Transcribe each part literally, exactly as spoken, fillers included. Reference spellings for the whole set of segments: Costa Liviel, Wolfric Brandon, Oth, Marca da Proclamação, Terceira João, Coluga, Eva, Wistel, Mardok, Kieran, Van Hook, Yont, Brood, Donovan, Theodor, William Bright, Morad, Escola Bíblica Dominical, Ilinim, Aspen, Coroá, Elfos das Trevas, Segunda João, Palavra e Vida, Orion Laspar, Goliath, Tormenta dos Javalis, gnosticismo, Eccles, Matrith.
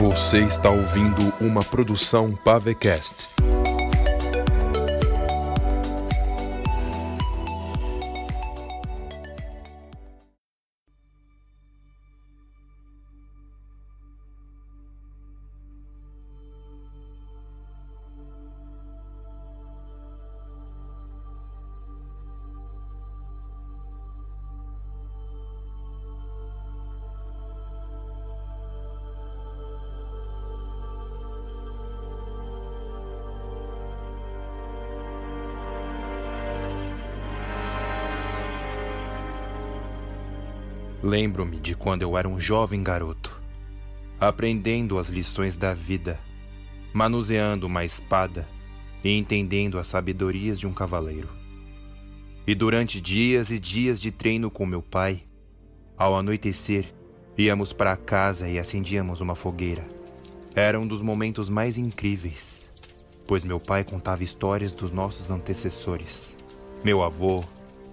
Você está ouvindo uma produção Pavecast. Lembro-me de quando eu era um jovem garoto, aprendendo as lições da vida, manuseando uma espada e entendendo as sabedorias de um cavaleiro. E durante dias e dias de treino com meu pai, ao anoitecer, íamos para casa e acendíamos uma fogueira. Era um dos momentos mais incríveis, pois meu pai contava histórias dos nossos antecessores, meu avô,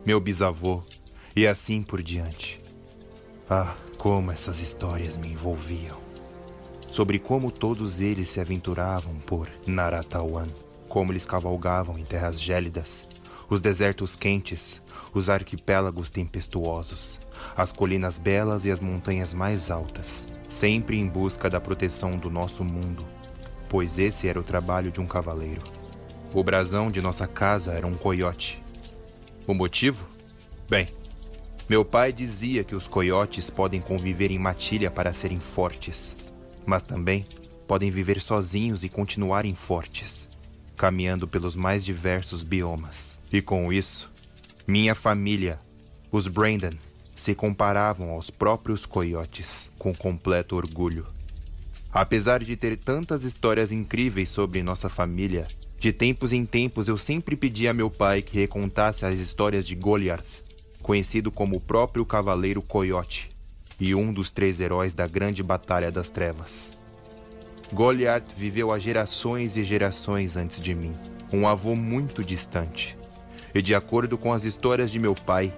meu bisavô e assim por diante. Ah, como essas histórias me envolviam. Sobre como todos eles se aventuravam por Naratawan, como eles cavalgavam em terras gélidas, os desertos quentes, os arquipélagos tempestuosos, as colinas belas e as montanhas mais altas, sempre em busca da proteção do nosso mundo, pois esse era o trabalho de um cavaleiro. O brasão de nossa casa era um coiote. O motivo? Bem... Meu pai dizia que os coiotes podem conviver em matilha para serem fortes, mas também podem viver sozinhos e continuarem fortes, caminhando pelos mais diversos biomas. E com isso, minha família, os Brandon, se comparavam aos próprios coiotes com completo orgulho. Apesar de ter tantas histórias incríveis sobre nossa família, de tempos em tempos eu sempre pedia a meu pai que recontasse as histórias de Goliath, conhecido como o próprio Cavaleiro Coyote e um dos três heróis da Grande Batalha das Trevas. Goliath viveu há gerações e gerações antes de mim, um avô muito distante. E de acordo com as histórias de meu pai,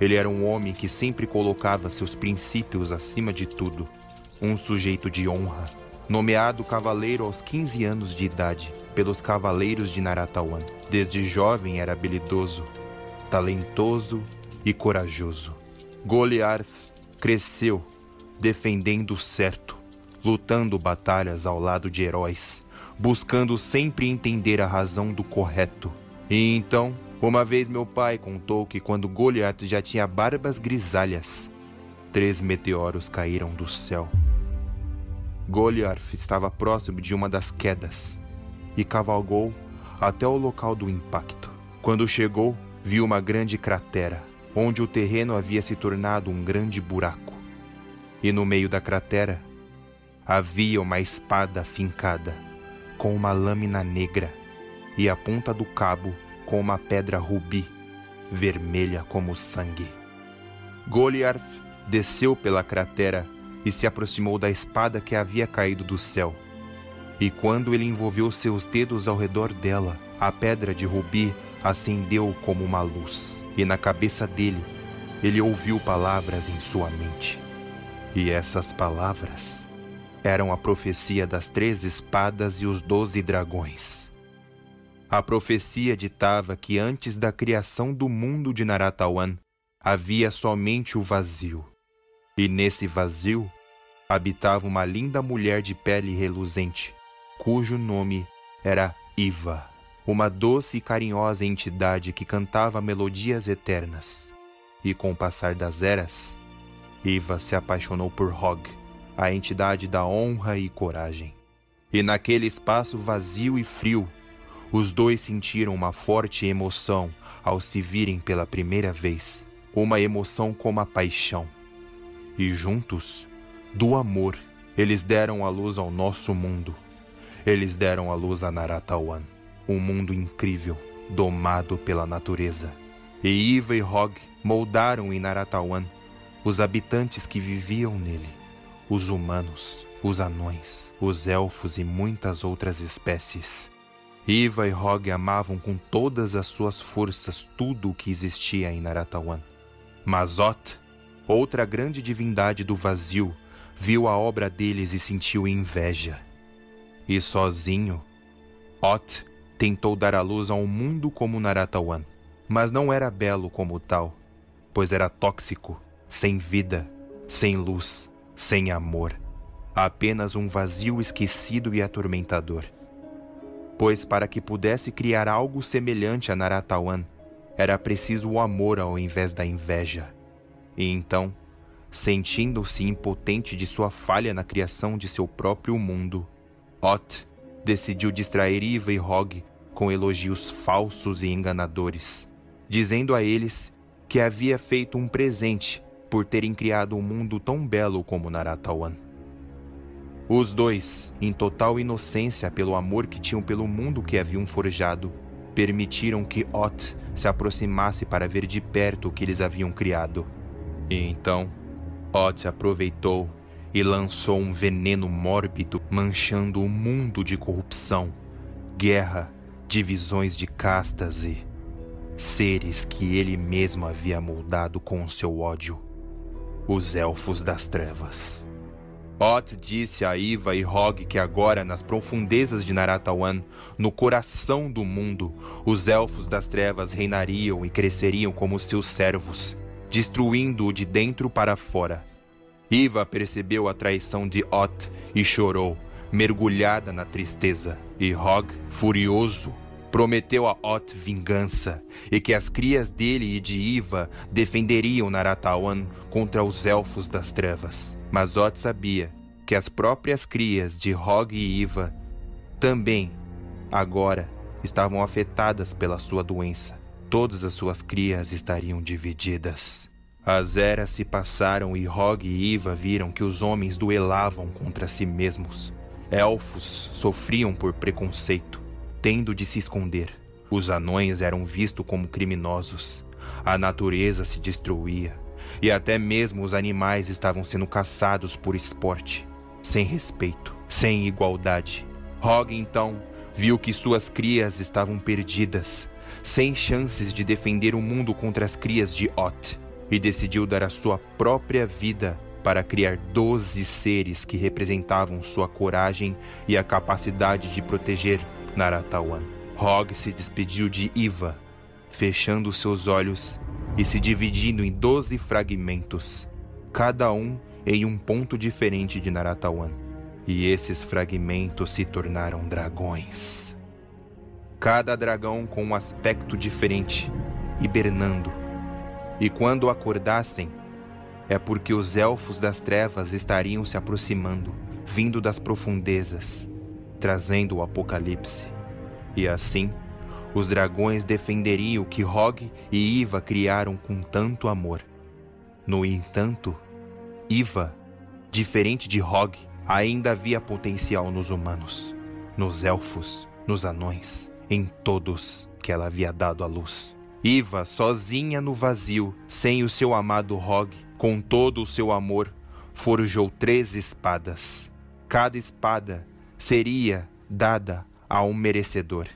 ele era um homem que sempre colocava seus princípios acima de tudo. Um sujeito de honra, nomeado cavaleiro aos quinze anos de idade pelos Cavaleiros de Naratawan. Desde jovem era habilidoso, talentoso e corajoso. Goliath cresceu defendendo o certo, lutando batalhas ao lado de heróis, buscando sempre entender a razão do correto. E então, uma vez meu pai contou que quando Goliath já tinha barbas grisalhas, três meteoros caíram do céu. Goliath estava próximo de uma das quedas e cavalgou até o local do impacto. Quando chegou, viu uma grande cratera, onde o terreno havia se tornado um grande buraco. E no meio da cratera, havia uma espada afincada, com uma lâmina negra, e a ponta do cabo com uma pedra rubi, vermelha como sangue. Goliath desceu pela cratera e se aproximou da espada que havia caído do céu. E quando ele envolveu seus dedos ao redor dela, a pedra de rubi acendeu como uma luz. E na cabeça dele, ele ouviu palavras em sua mente. E essas palavras eram a profecia das três espadas e os doze dragões. A profecia ditava que antes da criação do mundo de Naratawan, havia somente o vazio. E nesse vazio, habitava uma linda mulher de pele reluzente, cujo nome era Eva. Uma doce e carinhosa entidade que cantava melodias eternas. E com o passar das eras, Eva se apaixonou por Hog, a entidade da honra e coragem. E naquele espaço vazio e frio, os dois sentiram uma forte emoção ao se virem pela primeira vez. Uma emoção como a paixão. E juntos, do amor, eles deram a luz ao nosso mundo. Eles deram a luz a Naratawan. Um mundo incrível, domado pela natureza. E Eva e Hog moldaram em Naratawan os habitantes que viviam nele, os humanos, os anões, os elfos e muitas outras espécies. Eva e Hog amavam com todas as suas forças tudo o que existia em Naratawan. Mas Oth, outra grande divindade do vazio, viu a obra deles e sentiu inveja. E sozinho, Oth tentou dar à luz a um mundo como Naratawan, mas não era belo como tal, pois era tóxico, sem vida, sem luz, sem amor, apenas um vazio esquecido e atormentador. Pois para que pudesse criar algo semelhante a Naratawan, era preciso o amor ao invés da inveja. E então, sentindo-se impotente de sua falha na criação de seu próprio mundo, Oth decidiu distrair Eva e Hog com elogios falsos e enganadores, dizendo a eles que havia feito um presente por terem criado um mundo tão belo como Naratawan. Os dois, em total inocência pelo amor que tinham pelo mundo que haviam forjado, permitiram que Oth se aproximasse para ver de perto o que eles haviam criado. E então, Oth aproveitou e lançou um veneno mórbido, manchando o mundo de corrupção, guerra, divisões de castas e seres que ele mesmo havia moldado com seu ódio, os Elfos das Trevas. Oth disse a Eva e Hog que agora, nas profundezas de Naratawan, no coração do mundo, os Elfos das Trevas reinariam e cresceriam como seus servos, destruindo-o de dentro para fora. Eva percebeu a traição de Oth e chorou, mergulhada na tristeza. E Hog, furioso, prometeu a Oth vingança e que as crias dele e de Eva defenderiam Naratawan contra os Elfos das Trevas. Mas Oth sabia que as próprias crias de Hog e Eva também, agora, estavam afetadas pela sua doença. Todas as suas crias estariam divididas. As eras se passaram e Hog e Eva viram que os homens duelavam contra si mesmos. Elfos sofriam por preconceito, tendo de se esconder. Os anões eram vistos como criminosos. A natureza se destruía e até mesmo os animais estavam sendo caçados por esporte, sem respeito, sem igualdade. Hog, então, viu que suas crias estavam perdidas, sem chances de defender o mundo contra as crias de Oth, e decidiu dar a sua própria vida para criar doze seres que representavam sua coragem e a capacidade de proteger Naratawan. Hog se despediu de Eva, fechando seus olhos e se dividindo em doze fragmentos, cada um em um ponto diferente de Naratawan. E esses fragmentos se tornaram dragões. Cada dragão com um aspecto diferente, hibernando. E quando acordassem, é porque os Elfos das Trevas estariam se aproximando, vindo das profundezas, trazendo o apocalipse. E assim, os dragões defenderiam o que Hog e Eva criaram com tanto amor. No entanto, Eva, diferente de Hog, ainda havia potencial nos humanos, nos elfos, nos anões, em todos que ela havia dado à luz. Eva, sozinha no vazio, sem o seu amado Hog, com todo o seu amor, forjou três espadas. Cada espada seria dada a um merecedor.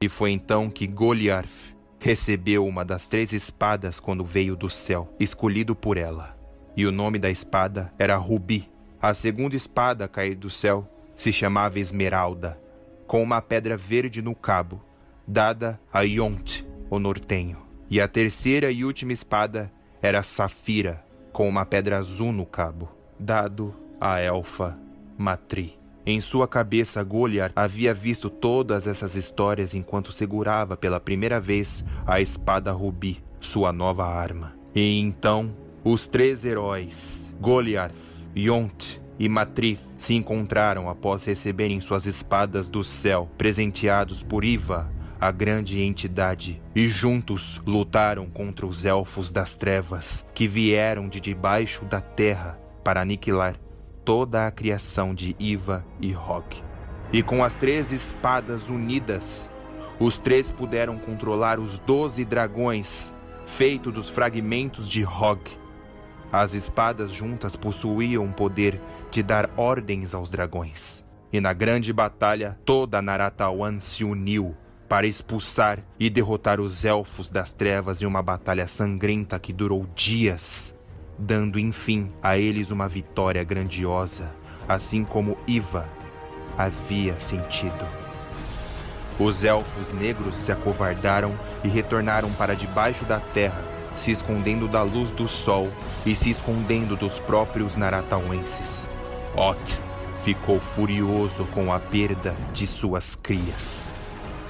E foi então que Goliath recebeu uma das três espadas quando veio do céu, escolhido por ela. E o nome da espada era Rubi. A segunda espada a cair do céu se chamava Esmeralda, com uma pedra verde no cabo, dada a Yont, o nortenho. E a terceira e última espada era Safira, com uma pedra azul no cabo, dado a elfa Matrith. Em sua cabeça, Goliath havia visto todas essas histórias enquanto segurava pela primeira vez a espada Rubi, sua nova arma. E então, os três heróis, Goliath, Yont e Matrith, se encontraram após receberem suas espadas do céu, presenteados por Eva, a grande entidade, e juntos lutaram contra os Elfos das Trevas, que vieram de debaixo da terra para aniquilar toda a criação de Eva e Hog. E com as três espadas unidas, os três puderam controlar os doze dragões, feitos dos fragmentos de Hog. As espadas juntas possuíam o poder de dar ordens aos dragões. E na grande batalha, toda Naratawan se uniu para expulsar e derrotar os Elfos das Trevas em uma batalha sangrenta que durou dias dando enfim a eles uma vitória grandiosa, assim como Eva havia sentido. Os elfos negros se acovardaram e retornaram para debaixo da terra, se escondendo da luz do sol e se escondendo dos próprios naratauenses. Oth ficou furioso com a perda de suas crias.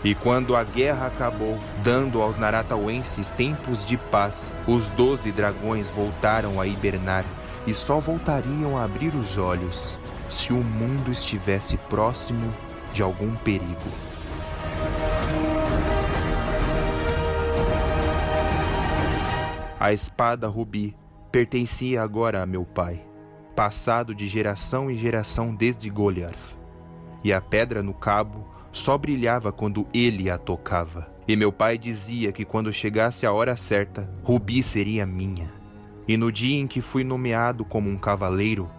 E quando a guerra acabou, dando aos naratauenses tempos de paz, os doze dragões voltaram a hibernar e só voltariam a abrir os olhos se o mundo estivesse próximo de algum perigo. A espada Rubi pertencia agora a meu pai, passado de geração em geração desde Goliath, e a pedra no cabo só brilhava quando ele a tocava. E meu pai dizia que quando chegasse a hora certa, Rubi seria minha. E no dia em que fui nomeado como um cavaleiro,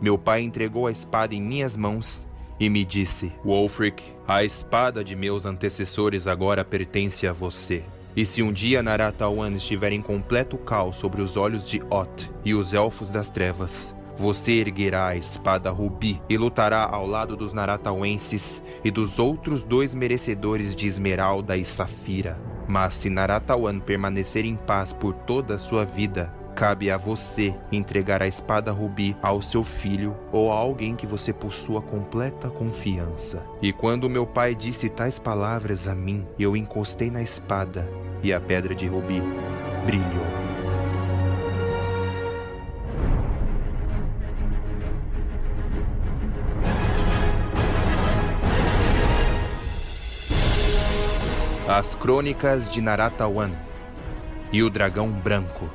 meu pai entregou a espada em minhas mãos e me disse: Wolfric, a espada de meus antecessores agora pertence a você. E se um dia Naratawan estiver em completo caos sobre os olhos de Oth e os Elfos das Trevas, você erguerá a espada Rubi e lutará ao lado dos naratauenses e dos outros dois merecedores de Esmeralda e Safira. Mas se Naratawan permanecer em paz por toda a sua vida, cabe a você entregar a espada Rubi ao seu filho ou a alguém que você possua completa confiança. E quando meu pai disse tais palavras a mim, eu encostei na espada e a pedra de Rubi brilhou. As Crônicas de Naratawan e o Dragão Branco.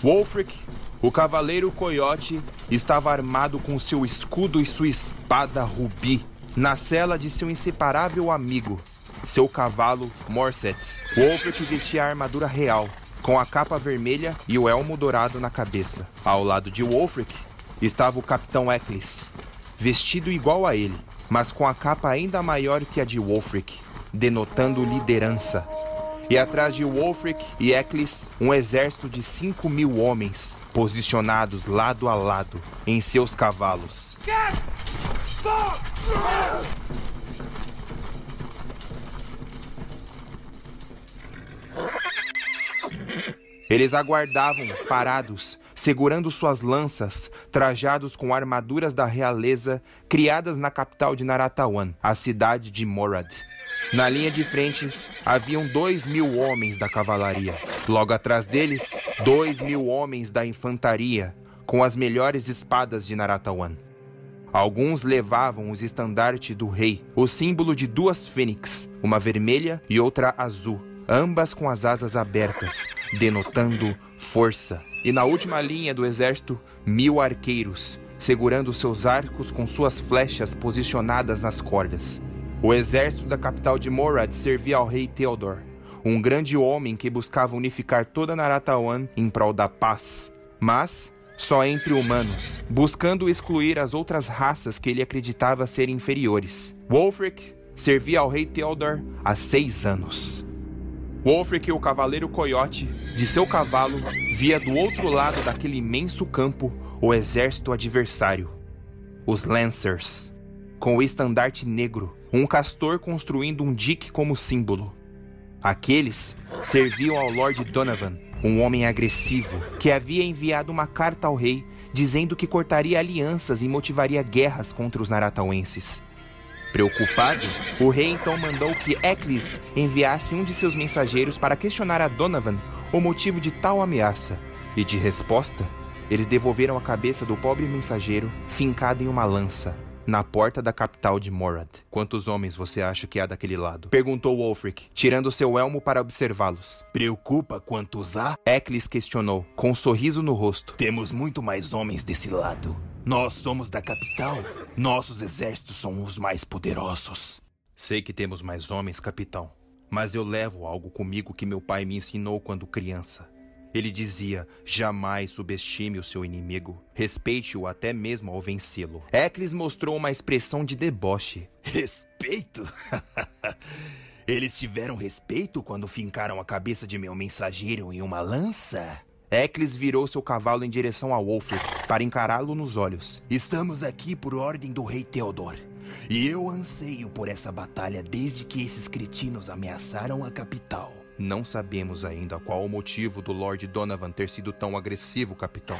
Wolfric, o Cavaleiro Coyote, estava armado com seu escudo e sua espada Rubi na cela de seu inseparável amigo, seu cavalo Morset. Wolfric vestia a armadura real, com a capa vermelha e o elmo dourado na cabeça. Ao lado de Wolfric estava o Capitão Eccles, vestido igual a ele, mas com a capa ainda maior que a de Wolfric, denotando liderança. E atrás de Wolfric e Eccles, um exército de cinco mil homens, posicionados lado a lado, em seus cavalos. Eles aguardavam, parados, segurando suas lanças, trajados com armaduras da realeza, criadas na capital de Naratawan, a cidade de Morad. Na linha de frente, haviam dois mil homens da cavalaria. Logo atrás deles, dois mil homens da infantaria, com as melhores espadas de Naratawan. Alguns levavam os estandartes do rei, o símbolo de duas fênix, uma vermelha e outra azul, ambas com as asas abertas, denotando força. E na última linha do exército, mil arqueiros, segurando seus arcos com suas flechas posicionadas nas cordas. O exército da capital de Morad servia ao rei Theodor, um grande homem que buscava unificar toda Naratawan em prol da paz, mas só entre humanos, buscando excluir as outras raças que ele acreditava ser inferiores. Wolfric servia ao rei Theodor há seis anos. Wolfric, o Cavaleiro Coyote, de seu cavalo, via do outro lado daquele imenso campo o exército adversário, os Lancers, com o estandarte negro, um castor construindo um dique como símbolo. Aqueles serviam ao Lord Donovan, um homem agressivo, que havia enviado uma carta ao rei dizendo que cortaria alianças e motivaria guerras contra os naratauenses. Preocupado, o rei então mandou que Eccles enviasse um de seus mensageiros para questionar a Donovan o motivo de tal ameaça. E de resposta, eles devolveram a cabeça do pobre mensageiro fincada em uma lança, na porta da capital de Morad. Quantos homens você acha que há daquele lado? Perguntou Wolfric, tirando seu elmo para observá-los. Preocupa quantos há? Eccles questionou, com um sorriso no rosto. Temos muito mais homens desse lado. Nós somos da capital. Nossos exércitos são os mais poderosos. Sei que temos mais homens, capitão. Mas eu levo algo comigo que meu pai me ensinou quando criança. Ele dizia, jamais subestime o seu inimigo. Respeite-o até mesmo ao vencê-lo. Eccles mostrou uma expressão de deboche. Respeito? Eles tiveram respeito quando fincaram a cabeça de meu mensageiro em uma lança? Eccles virou seu cavalo em direção a Wolfric para encará-lo nos olhos. Estamos aqui por ordem do rei Theodor. E eu anseio por essa batalha desde que esses cretinos ameaçaram a capital. Não sabemos ainda qual o motivo do Lord Donovan ter sido tão agressivo, capitão.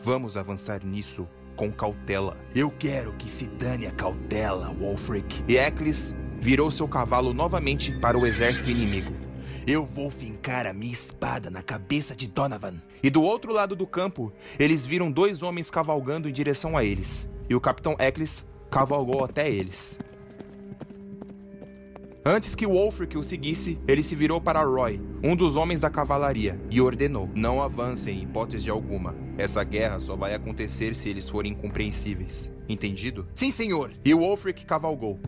Vamos avançar nisso com cautela. Eu quero que se dane a cautela, Wolfric. E Eccles virou seu cavalo novamente para o exército inimigo. Eu vou fincar a minha espada na cabeça de Donovan. E do outro lado do campo, eles viram dois homens cavalgando em direção a eles. E o capitão Eccles cavalgou até eles. Antes que Wolfric o seguisse, ele se virou para Roy, um dos homens da cavalaria, e ordenou. Não avancem em hipótese alguma. Essa guerra só vai acontecer se eles forem incompreensíveis. Entendido? Sim, senhor! E Wolfric cavalgou.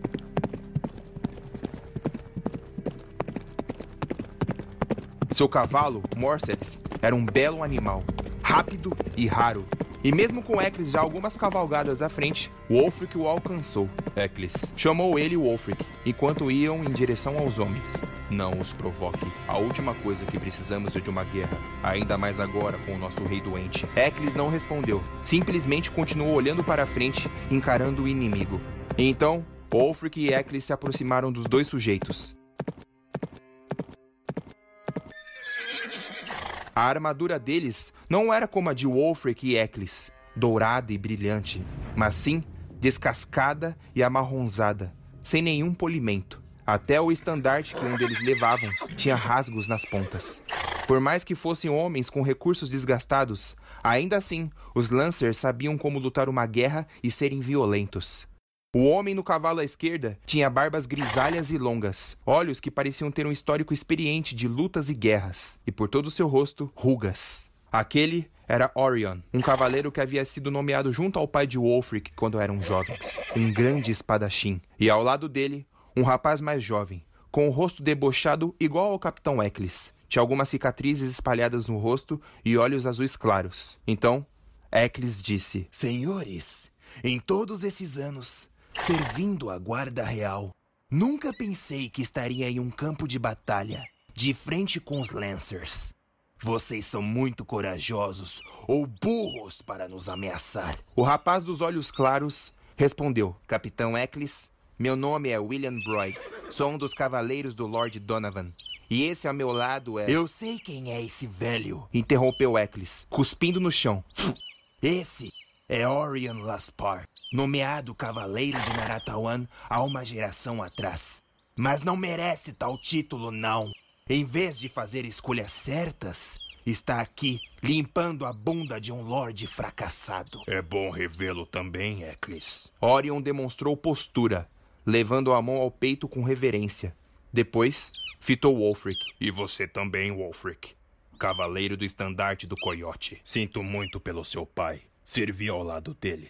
Seu cavalo, Morset, era um belo animal, rápido e raro. E mesmo com Eccles já algumas cavalgadas à frente, Wolfric o alcançou. Eccles chamou ele e Wolfric, enquanto iam em direção aos homens. Não os provoque. A última coisa que precisamos é de uma guerra, ainda mais agora com o nosso rei doente. Eccles não respondeu, simplesmente continuou olhando para frente, encarando o inimigo. Então, Wolfric e Eccles se aproximaram dos dois sujeitos. A armadura deles não era como a de Wolfric e Eccles, dourada e brilhante, mas sim descascada e amarronzada, sem nenhum polimento. Até o estandarte que um deles levavam tinha rasgos nas pontas. Por mais que fossem homens com recursos desgastados, ainda assim, os Lancers sabiam como lutar uma guerra e serem violentos. O homem no cavalo à esquerda tinha barbas grisalhas e longas, olhos que pareciam ter um histórico experiente de lutas e guerras, e por todo o seu rosto, rugas. Aquele era Orion, um cavaleiro que havia sido nomeado junto ao pai de Wolfric quando eram jovens, um grande espadachim, e ao lado dele, um rapaz mais jovem, com o rosto debochado igual ao capitão Eccles, tinha algumas cicatrizes espalhadas no rosto e olhos azuis claros. Então, Eccles disse, senhores, em todos esses anos, servindo a guarda real, nunca pensei que estaria em um campo de batalha, de frente com os Lancers. Vocês são muito corajosos ou burros para nos ameaçar. O rapaz dos olhos claros respondeu, capitão Eccles, meu nome é William Bright, sou um dos cavaleiros do Lord Donovan. E esse ao meu lado é... Eu sei quem é esse velho, interrompeu Eccles, cuspindo no chão. Esse é Orion Laspar, nomeado Cavaleiro de Naratawan há uma geração atrás. Mas não merece tal título, não. Em vez de fazer escolhas certas, está aqui limpando a bunda de um lorde fracassado. É bom revê-lo também, Eccles. Orion demonstrou postura, levando a mão ao peito com reverência. Depois, fitou Wolfric. E você também, Wolfric, Cavaleiro do Estandarte do Coyote. Sinto muito pelo seu pai. Servi ao lado dele.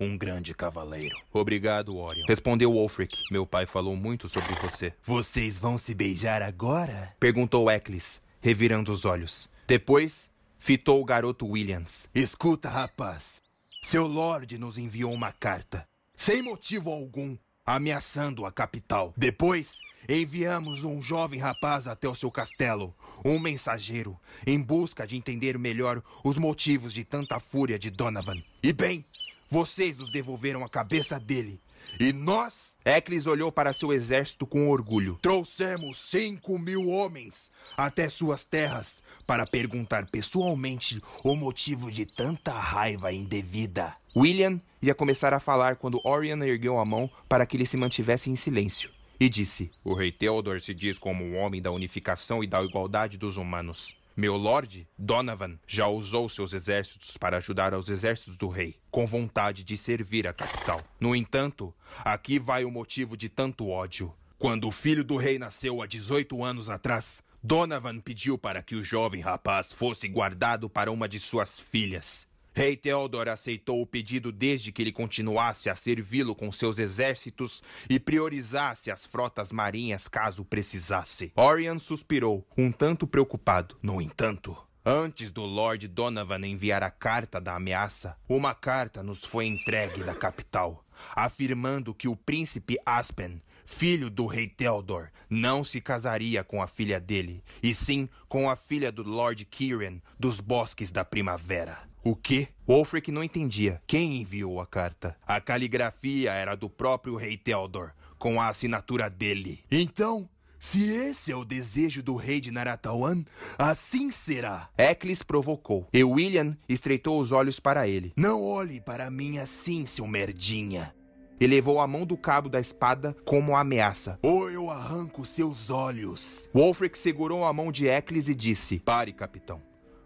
Um grande cavaleiro. Obrigado, Orion. Respondeu Wolfric. Meu pai falou muito sobre você. Vocês vão se beijar agora? Perguntou Eccles, revirando os olhos. Depois, fitou o garoto Williams. Escuta, rapaz. Seu Lorde nos enviou uma carta, sem motivo algum, ameaçando a capital. Depois, enviamos um jovem rapaz até o seu castelo, um mensageiro, em busca de entender melhor os motivos de tanta fúria de Donovan. E bem... Vocês nos devolveram a cabeça dele. E nós? Eccles olhou para seu exército com orgulho. Trouxemos cinco mil homens até suas terras para perguntar pessoalmente o motivo de tanta raiva indevida. William ia começar a falar quando Orion ergueu a mão para que ele se mantivesse em silêncio e disse: O rei Theodor se diz como um homem da unificação e da igualdade dos humanos. Meu lorde, Donovan, já usou seus exércitos para ajudar aos exércitos do rei, com vontade de servir a capital. No entanto, aqui vai o motivo de tanto ódio. Quando o filho do rei nasceu há dezoito anos atrás, Donovan pediu para que o jovem rapaz fosse guardado para uma de suas filhas. Rei Theodor aceitou o pedido desde que ele continuasse a servi-lo com seus exércitos e priorizasse as frotas marinhas caso precisasse. Orion suspirou, um tanto preocupado. No entanto, antes do Lord Donovan enviar a carta da ameaça, uma carta nos foi entregue da capital, afirmando que o príncipe Aspen, filho do rei Theodor, não se casaria com a filha dele, e sim com a filha do Lord Kieran dos Bosques da Primavera. O quê? Wolfric não entendia. Quem enviou a carta? A caligrafia era do próprio rei Theodor, com a assinatura dele. Então, se esse é o desejo do rei de Naratawan, assim será. Eccles provocou, e William estreitou os olhos para ele. Não olhe para mim assim, seu merdinha. Ele levou a mão do cabo da espada como ameaça. Ou eu arranco seus olhos. Wolfric segurou a mão de Eccles e disse: Pare, capitão.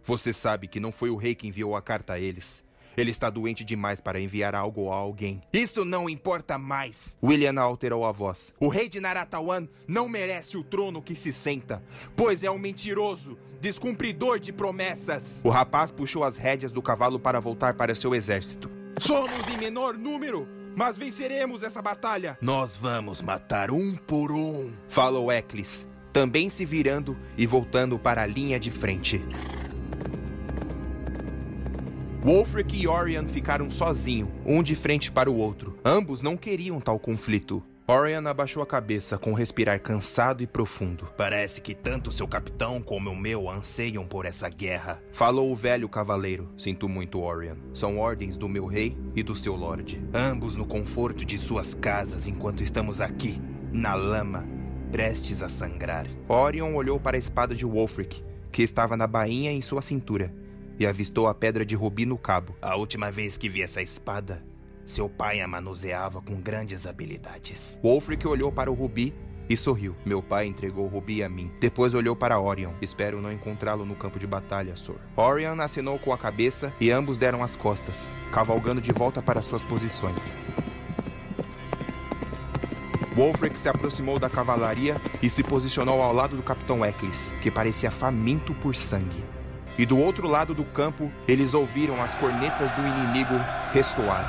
Você sabe que não foi o rei que enviou a carta a eles. Ele está doente demais para enviar algo a alguém. Isso não importa mais. William alterou a voz. O rei de Naratawan não merece o trono que se senta, pois é um mentiroso, descumpridor de promessas. O rapaz puxou as rédeas do cavalo para voltar para seu exército. Somos em menor número, mas venceremos essa batalha. Nós vamos matar um por um, falou Eccles, também se virando e voltando para a linha de frente. Wolfric e Orion ficaram sozinhos, um de frente para o outro. Ambos não queriam tal conflito. Orion abaixou a cabeça com um respirar cansado e profundo. Parece que tanto seu capitão como o meu anseiam por essa guerra, falou o velho cavaleiro. Sinto muito, Orion. São ordens do meu rei e do seu lorde. Ambos no conforto de suas casas enquanto estamos aqui, na lama, prestes a sangrar. Orion olhou para a espada de Wolfric, que estava na bainha em sua cintura, e avistou a pedra de rubi no cabo. A última vez que vi essa espada, seu pai a manuseava com grandes habilidades. Wolfric olhou para o rubi e sorriu. Meu pai entregou o rubi a mim. Depois olhou para Orion. Espero não encontrá-lo no campo de batalha, Sor. Orion acenou com a cabeça e ambos deram as costas, cavalgando de volta para suas posições. Wolfric se aproximou da cavalaria e se posicionou ao lado do capitão Eccles, que parecia faminto por sangue. E do outro lado do campo, eles ouviram as cornetas do inimigo ressoar.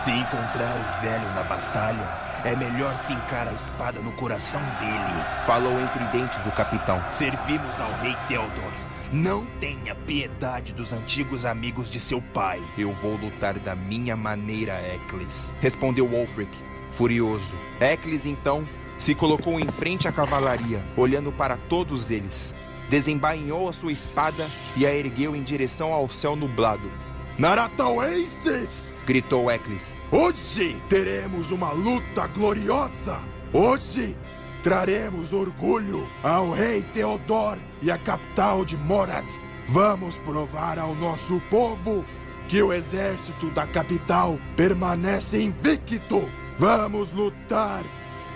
Se encontrar o velho na batalha, é melhor fincar a espada no coração dele, falou entre dentes o capitão. Servimos ao rei Theodor. Não tenha piedade dos antigos amigos de seu pai. Eu vou lutar da minha maneira, Eccles, respondeu Wolfric, furioso. Eccles, então, se colocou em frente à cavalaria, olhando para todos eles. Desembainhou a sua espada e a ergueu em direção ao céu nublado. Naratauenses! Gritou Eccles. Hoje teremos uma luta gloriosa! Hoje traremos orgulho ao rei Theodor e à capital de Morad. Vamos provar ao nosso povo que o exército da capital permanece invicto! Vamos lutar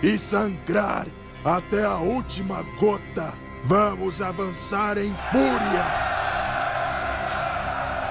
e sangrar até a última gota. Vamos avançar em fúria.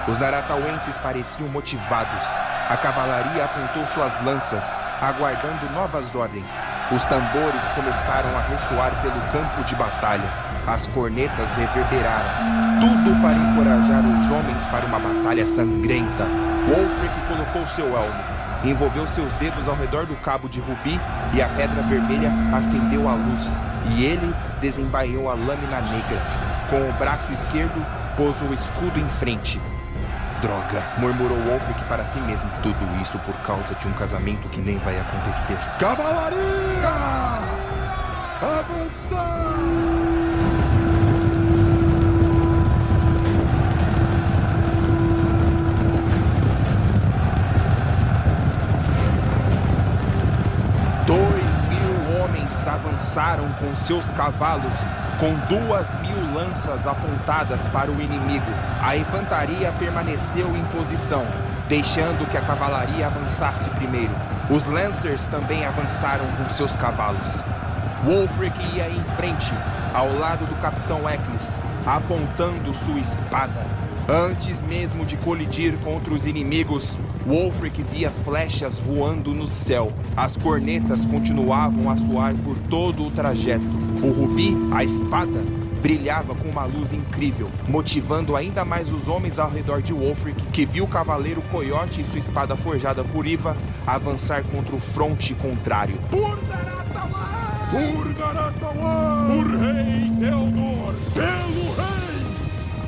Os naratauenses pareciam motivados. A cavalaria apontou suas lanças, aguardando novas ordens. Os tambores começaram a ressoar pelo campo de batalha. As cornetas reverberaram. Tudo para encorajar os homens para uma batalha sangrenta. Wolfric colocou seu elmo, envolveu seus dedos ao redor do cabo de rubi e a pedra vermelha acendeu a luz. E ele desembainhou a lâmina negra. Com o braço esquerdo, pôs o escudo em frente. Droga, murmurou Wolfric para si mesmo. Tudo isso por causa de um casamento que nem vai acontecer. Cavalaria! Avançar! avançaram com seus cavalos, com duas mil lanças apontadas para o inimigo. A infantaria permaneceu em posição, deixando que a cavalaria avançasse primeiro. Os Lancers também avançaram com seus cavalos. Wolfric ia em frente, ao lado do Capitão Eccles, apontando sua espada. Antes mesmo de colidir contra os inimigos, Wolfric via flechas voando no céu. As cornetas continuavam a soar por todo o trajeto. O Rubi, a espada, brilhava com uma luz incrível, motivando ainda mais os homens ao redor de Wolfric, que viu o Cavaleiro Coyote e sua espada forjada por Eva avançar contra o fronte contrário. Por Naratawan! Por Naratawan! Por Rei Theodor! Pelo Rei!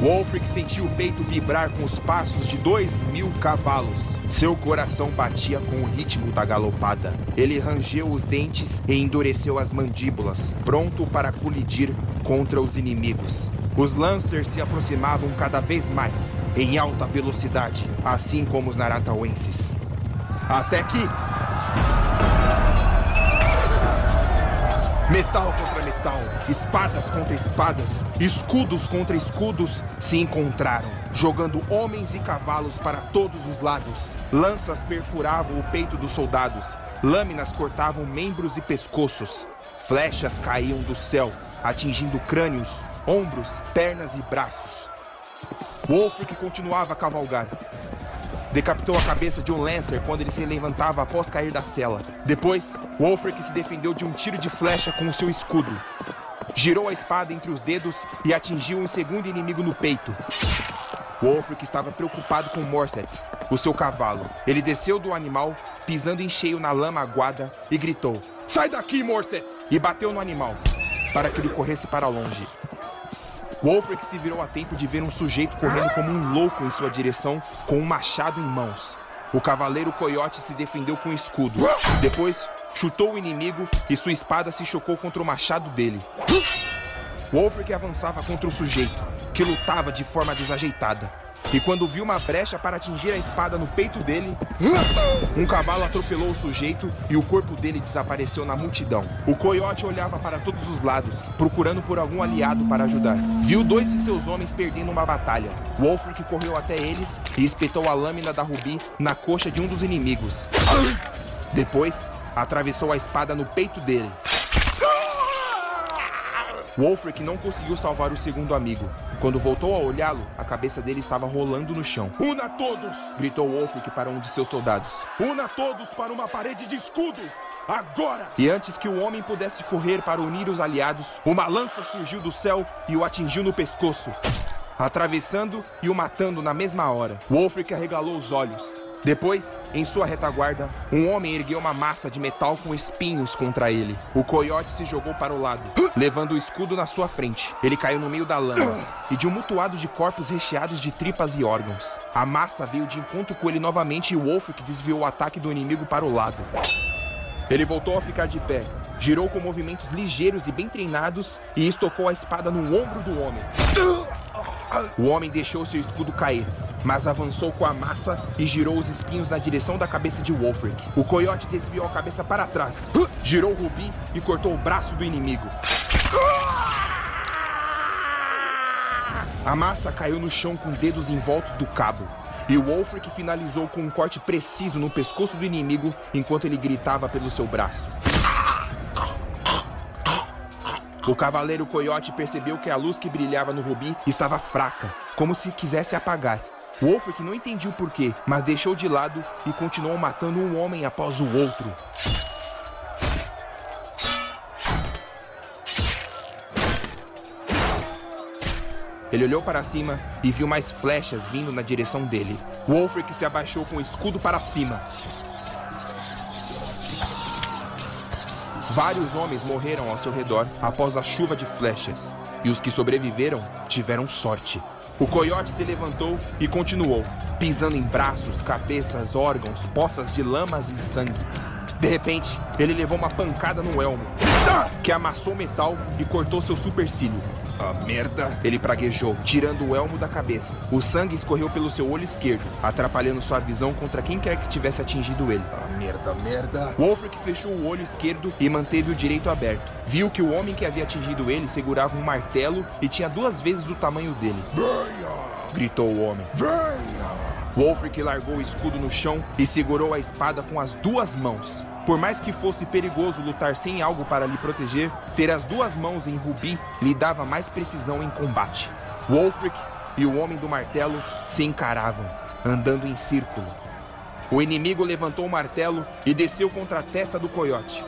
Wolfric sentiu o peito vibrar com os passos de dois mil cavalos. Seu coração batia com o ritmo da galopada. Ele rangeu os dentes e endureceu as mandíbulas, pronto para colidir contra os inimigos. Os Lancers se aproximavam cada vez mais, em alta velocidade, assim como os Naratauenses. Até que... metal contra metal, espadas contra espadas, escudos contra escudos se encontraram, jogando homens e cavalos para todos os lados. Lanças perfuravam o peito dos soldados, lâminas cortavam membros e pescoços, flechas caíam do céu, atingindo crânios, ombros, pernas e braços. Wolfric continuava a cavalgar. Decapitou a cabeça de um Lancer quando ele se levantava após cair da sela. Depois, Wolfric se defendeu de um tiro de flecha com o seu escudo. Girou a espada entre os dedos e atingiu um segundo inimigo no peito. Wolfric estava preocupado com Morset, o seu cavalo. Ele desceu do animal, pisando em cheio na lama aguada, e gritou: "Sai daqui, Morset!" E bateu no animal, para que ele corresse para longe. Wolfric se virou a tempo de ver um sujeito correndo como um louco em sua direção, com um machado em mãos. O Cavaleiro Coyote se defendeu com o escudo. Depois, chutou o inimigo e sua espada se chocou contra o machado dele. Wolfric avançava contra o sujeito, que lutava de forma desajeitada. E quando viu uma brecha para atingir a espada no peito dele, um cavalo atropelou o sujeito e o corpo dele desapareceu na multidão. O coiote olhava para todos os lados, procurando por algum aliado para ajudar. Viu dois de seus homens perdendo uma batalha. Wolfric correu até eles e espetou a lâmina da Rubi na coxa de um dos inimigos. Depois, atravessou a espada no peito dele. Wolfric não conseguiu salvar o segundo amigo. Quando voltou a olhá-lo, a cabeça dele estava rolando no chão. "Una todos!" gritou Wolfric para um de seus soldados. "Una todos para uma parede de escudo! Agora!" E antes que o homem pudesse correr para unir os aliados, uma lança surgiu do céu e o atingiu no pescoço, atravessando e o matando na mesma hora. Wolfric arregalou os olhos. Depois, em sua retaguarda, um homem ergueu uma massa de metal com espinhos contra ele. O coiote se jogou para o lado, levando o escudo na sua frente. Ele caiu no meio da lama e de um mutuado de corpos recheados de tripas e órgãos. A massa veio de encontro com ele novamente e Wolfric desviou o ataque do inimigo para o lado. Ele voltou a ficar de pé, girou com movimentos ligeiros e bem treinados e estocou a espada no ombro do homem. O homem deixou seu escudo cair, mas avançou com a massa e girou os espinhos na direção da cabeça de Wolfric. O coiote desviou a cabeça para trás, girou o Rubi e cortou o braço do inimigo. A massa caiu no chão com dedos envoltos do cabo, e Wolfric finalizou com um corte preciso no pescoço do inimigo enquanto ele gritava pelo seu braço. O Cavaleiro Coyote percebeu que a luz que brilhava no Rubi estava fraca, como se quisesse apagar. Wolfric não entendia o porquê, mas deixou de lado e continuou matando um homem após o outro. Ele olhou para cima e viu mais flechas vindo na direção dele. Wolfric se abaixou com o escudo para cima. Vários homens morreram ao seu redor após a chuva de flechas, e os que sobreviveram tiveram sorte. O coiote se levantou e continuou, pisando em braços, cabeças, órgãos, poças de lamas e sangue. De repente, ele levou uma pancada no elmo, que amassou metal e cortou seu supercílio. Ah, merda! Ele praguejou, tirando o elmo da cabeça. O sangue escorreu pelo seu olho esquerdo, atrapalhando sua visão contra quem quer que tivesse atingido ele. Ah, merda, merda! Wolfric fechou o olho esquerdo e manteve o direito aberto. Viu que o homem que havia atingido ele segurava um martelo e tinha duas vezes o tamanho dele. Venha! Gritou o homem. Venha! Wolfric largou o escudo no chão e segurou a espada com as duas mãos. Por mais que fosse perigoso lutar sem algo para lhe proteger, ter as duas mãos em Rubi lhe dava mais precisão em combate. Wolfric e o Homem do Martelo se encaravam, andando em círculo. O inimigo levantou o martelo e desceu contra a testa do coiote.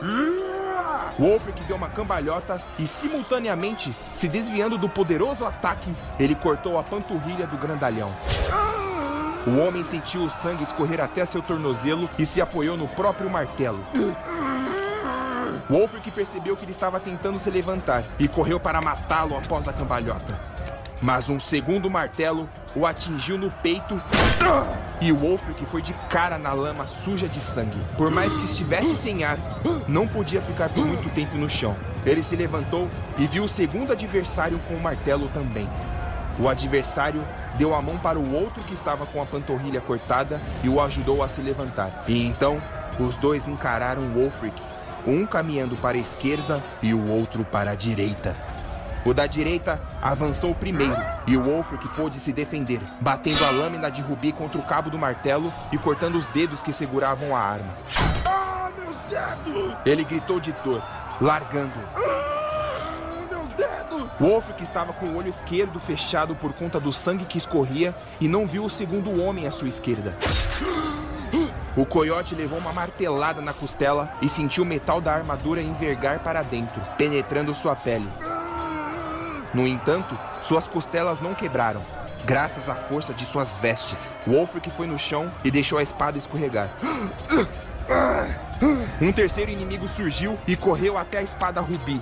Wolfric deu uma cambalhota e, simultaneamente, se desviando do poderoso ataque, ele cortou a panturrilha do grandalhão. O homem sentiu o sangue escorrer até seu tornozelo e se apoiou no próprio martelo. Wolfric percebeu que ele estava tentando se levantar e correu para matá-lo após a cambalhota. Mas um segundo martelo o atingiu no peito e Wolfric foi de cara na lama suja de sangue. Por mais que estivesse sem ar, não podia ficar por muito tempo no chão. Ele se levantou e viu o segundo adversário com o martelo também. O adversário deu a mão para o outro que estava com a panturrilha cortada e o ajudou a se levantar. E então, os dois encararam Wolfric, um caminhando para a esquerda e o outro para a direita. O da direita avançou primeiro e o Wolfric pôde se defender, batendo a lâmina de Rubi contra o cabo do martelo e cortando os dedos que seguravam a arma. Ah, meus dedos! Ele gritou de dor, largando-o. Wolfric estava com o olho esquerdo fechado por conta do sangue que escorria e não viu o segundo homem à sua esquerda. O coiote levou uma martelada na costela e sentiu o metal da armadura envergar para dentro, penetrando sua pele. No entanto, suas costelas não quebraram, graças à força de suas vestes. Wolfric foi no chão e deixou a espada escorregar. Um terceiro inimigo surgiu e correu até a espada Rubi.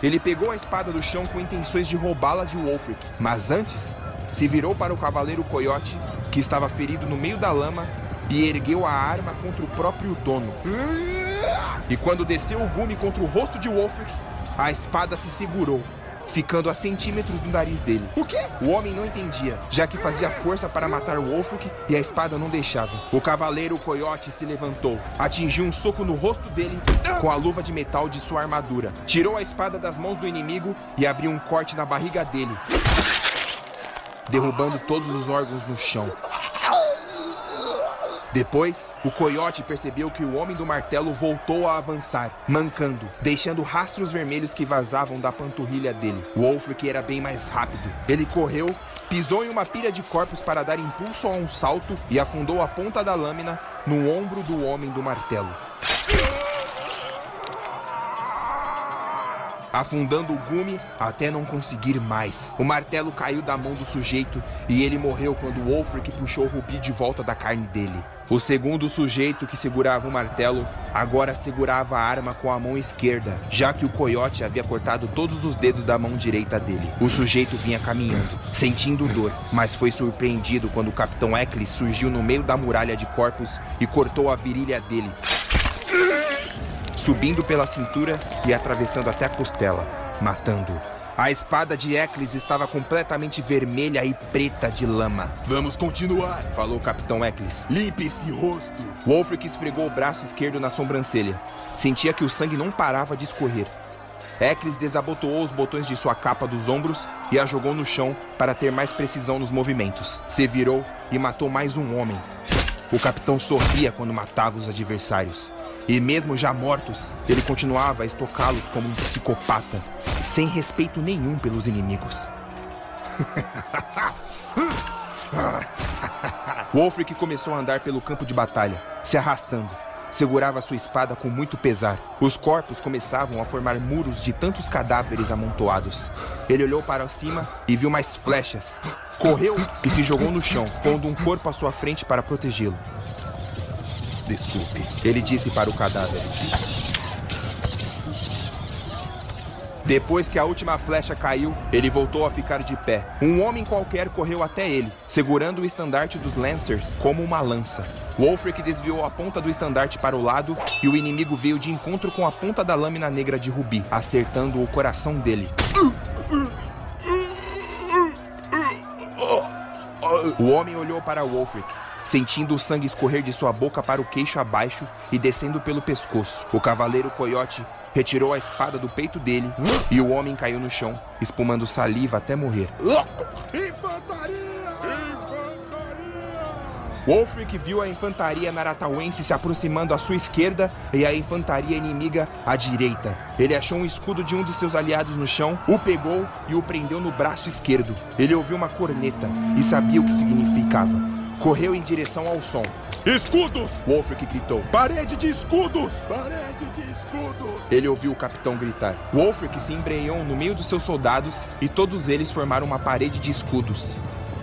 Ele pegou a espada do chão com intenções de roubá-la de Wolfric, mas antes se virou para o Cavaleiro Coyote, que estava ferido no meio da lama, e ergueu a arma contra o próprio dono. E quando desceu o gume contra o rosto de Wolfric, a espada se segurou, ficando a centímetros do nariz dele. O quê? O homem não entendia, já que fazia força para matar Wolfric e a espada não deixava. O Cavaleiro Coyote se levantou, atingiu um soco no rosto dele com a luva de metal de sua armadura, tirou a espada das mãos do inimigo e abriu um corte na barriga dele, derrubando todos os órgãos no chão. Depois, o coiote percebeu que o Homem do Martelo voltou a avançar, mancando, deixando rastros vermelhos que vazavam da panturrilha dele. Wolfric era bem mais rápido. Ele correu, pisou em uma pilha de corpos para dar impulso a um salto e afundou a ponta da lâmina no ombro do Homem do Martelo, afundando o gume até não conseguir mais. O martelo caiu da mão do sujeito e ele morreu quando Wolfric puxou Rubi de volta da carne dele. O segundo sujeito que segurava o martelo agora segurava a arma com a mão esquerda, já que o coiote havia cortado todos os dedos da mão direita dele. O sujeito vinha caminhando, sentindo dor, mas foi surpreendido quando o Capitão Eccles surgiu no meio da muralha de corpos e cortou a virilha dele, subindo pela cintura e atravessando até a costela, matando-o. A espada de Eccles estava completamente vermelha e preta de lama. Vamos continuar, falou o Capitão Eccles. Limpe esse rosto. Wolfric esfregou o braço esquerdo na sobrancelha. Sentia que o sangue não parava de escorrer. Eccles desabotoou os botões de sua capa dos ombros e a jogou no chão para ter mais precisão nos movimentos. Se virou e matou mais um homem. O capitão sorria quando matava os adversários. E mesmo já mortos, ele continuava a estocá-los como um psicopata, sem respeito nenhum pelos inimigos. Wolfric começou a andar pelo campo de batalha, se arrastando. Segurava sua espada com muito pesar. Os corpos começavam a formar muros de tantos cadáveres amontoados. Ele olhou para cima e viu mais flechas. Correu e se jogou no chão, pondo um corpo à sua frente para protegê-lo. Desculpe, ele disse para o cadáver. Depois que a última flecha caiu, ele voltou a ficar de pé. Um homem qualquer correu até ele, segurando o estandarte dos Lancers como uma lança. Wolfric desviou a ponta do estandarte para o lado e o inimigo veio de encontro com a ponta da lâmina negra de Rubi, acertando o coração dele. O homem olhou para Wolfric, sentindo o sangue escorrer de sua boca para o queixo abaixo e descendo pelo pescoço. O cavaleiro coiote retirou a espada do peito dele e o homem caiu no chão, espumando saliva até morrer. Infantaria! Wolfric viu a infantaria naratauense se aproximando à sua esquerda e a infantaria inimiga à direita. Ele achou um escudo de um de seus aliados no chão, o pegou e o prendeu no braço esquerdo. Ele ouviu uma corneta e sabia o que significava. Correu em direção ao som. Escudos! Wolfric gritou. Parede de escudos! Parede de escudos! Ele ouviu o capitão gritar. Wolfric se embrenhou no meio dos seus soldados e todos eles formaram uma parede de escudos,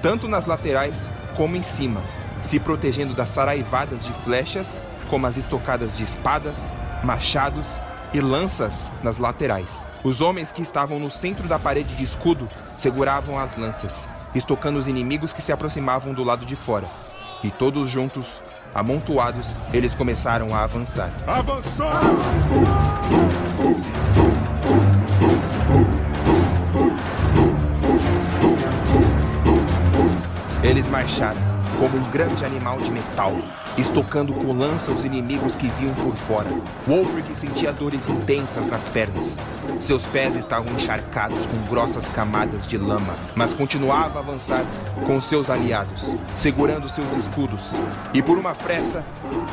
tanto nas laterais como em cima, se protegendo das saraivadas de flechas, como as estocadas de espadas, machados e lanças nas laterais. Os homens que estavam no centro da parede de escudo seguravam as lanças, estocando os inimigos que se aproximavam do lado de fora. E todos juntos, amontoados, eles começaram a avançar. Avançar! Eles marcharam como um grande animal de metal, estocando com lança os inimigos que vinham por fora. Wolfric sentia dores intensas nas pernas. Seus pés estavam encharcados com grossas camadas de lama, mas continuava a avançar com seus aliados, segurando seus escudos. E por uma fresta,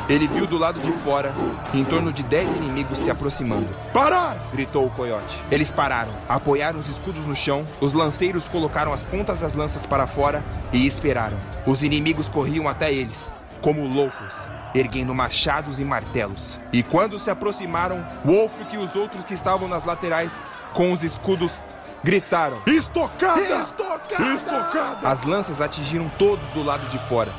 ele viu do lado de fora, em torno de dez inimigos se aproximando. Parar! Gritou o coiote. Eles pararam, apoiaram os escudos no chão, os lanceiros colocaram as pontas das lanças para fora e esperaram. Os inimigos corriam até eles, como loucos, erguendo machados e martelos. E quando se aproximaram, Wolfric e os outros que estavam nas laterais, com os escudos, gritaram: Estocada! Estocada! Estocada! As lanças atingiram todos do lado de fora,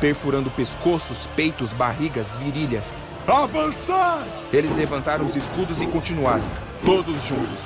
perfurando pescoços, peitos, barrigas, virilhas. Avançar! Eles levantaram os escudos e continuaram, todos juntos.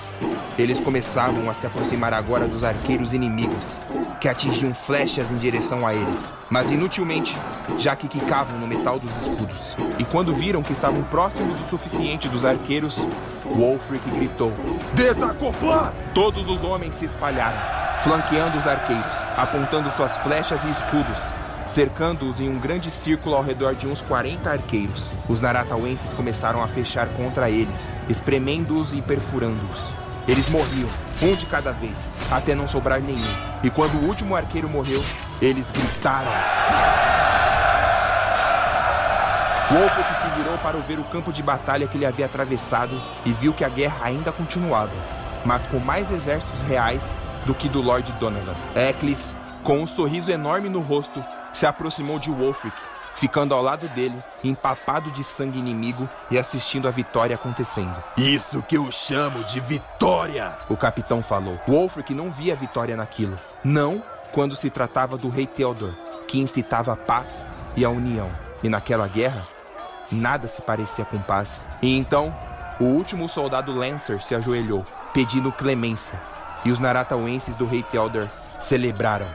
Eles começavam a se aproximar agora dos arqueiros inimigos, que atingiam flechas em direção a eles, mas inutilmente, já que quicavam no metal dos escudos. E quando viram que estavam próximos o suficiente dos arqueiros, Wolfric gritou: Desacoplar! Todos os homens se espalharam, flanqueando os arqueiros, apontando suas flechas e escudos, cercando-os em um grande círculo ao redor de uns quarenta arqueiros. Os naratauenses começaram a fechar contra eles, espremendo-os e perfurando-os. Eles morriam, um de cada vez, até não sobrar nenhum. E quando o último arqueiro morreu, eles gritaram. Wolfric se virou para ver o campo de batalha que ele havia atravessado e viu que a guerra ainda continuava, mas com mais exércitos reais do que do Lord Donovan. Eccles, com um sorriso enorme no rosto, se aproximou de Wolfric, ficando ao lado dele, empapado de sangue inimigo e assistindo a vitória acontecendo. Isso que eu chamo de vitória! O capitão falou. Wolfric não via vitória naquilo. Não quando se tratava do rei Theodor, que incitava a paz e a união. E naquela guerra, nada se parecia com paz. E então, o último soldado Lancer se ajoelhou, pedindo clemência. E os naratauenses do rei Theodor celebraram.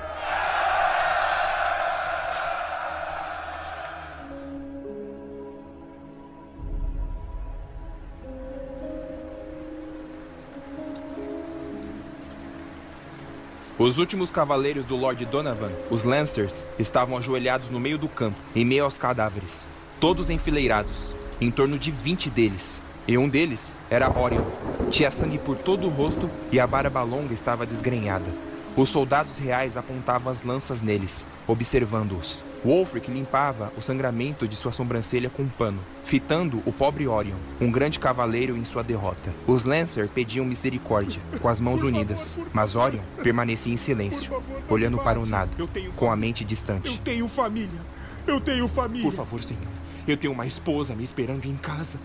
Os últimos cavaleiros do Lord Donovan, os Lancers, estavam ajoelhados no meio do campo, em meio aos cadáveres, todos enfileirados, em torno de vinte deles. E um deles era Orion. Tinha sangue por todo o rosto e a barba longa estava desgrenhada. Os soldados reais apontavam as lanças neles, observando-os. Wolfric limpava o sangramento de sua sobrancelha com um pano, fitando o pobre Orion, um grande cavaleiro em sua derrota. Os Lancer pediam misericórdia, com as mãos unidas, mas Orion permanecia em silêncio, olhando para o nada, com a mente distante. Eu tenho família! Eu tenho família! Por favor, senhor. Eu tenho uma esposa me esperando em casa.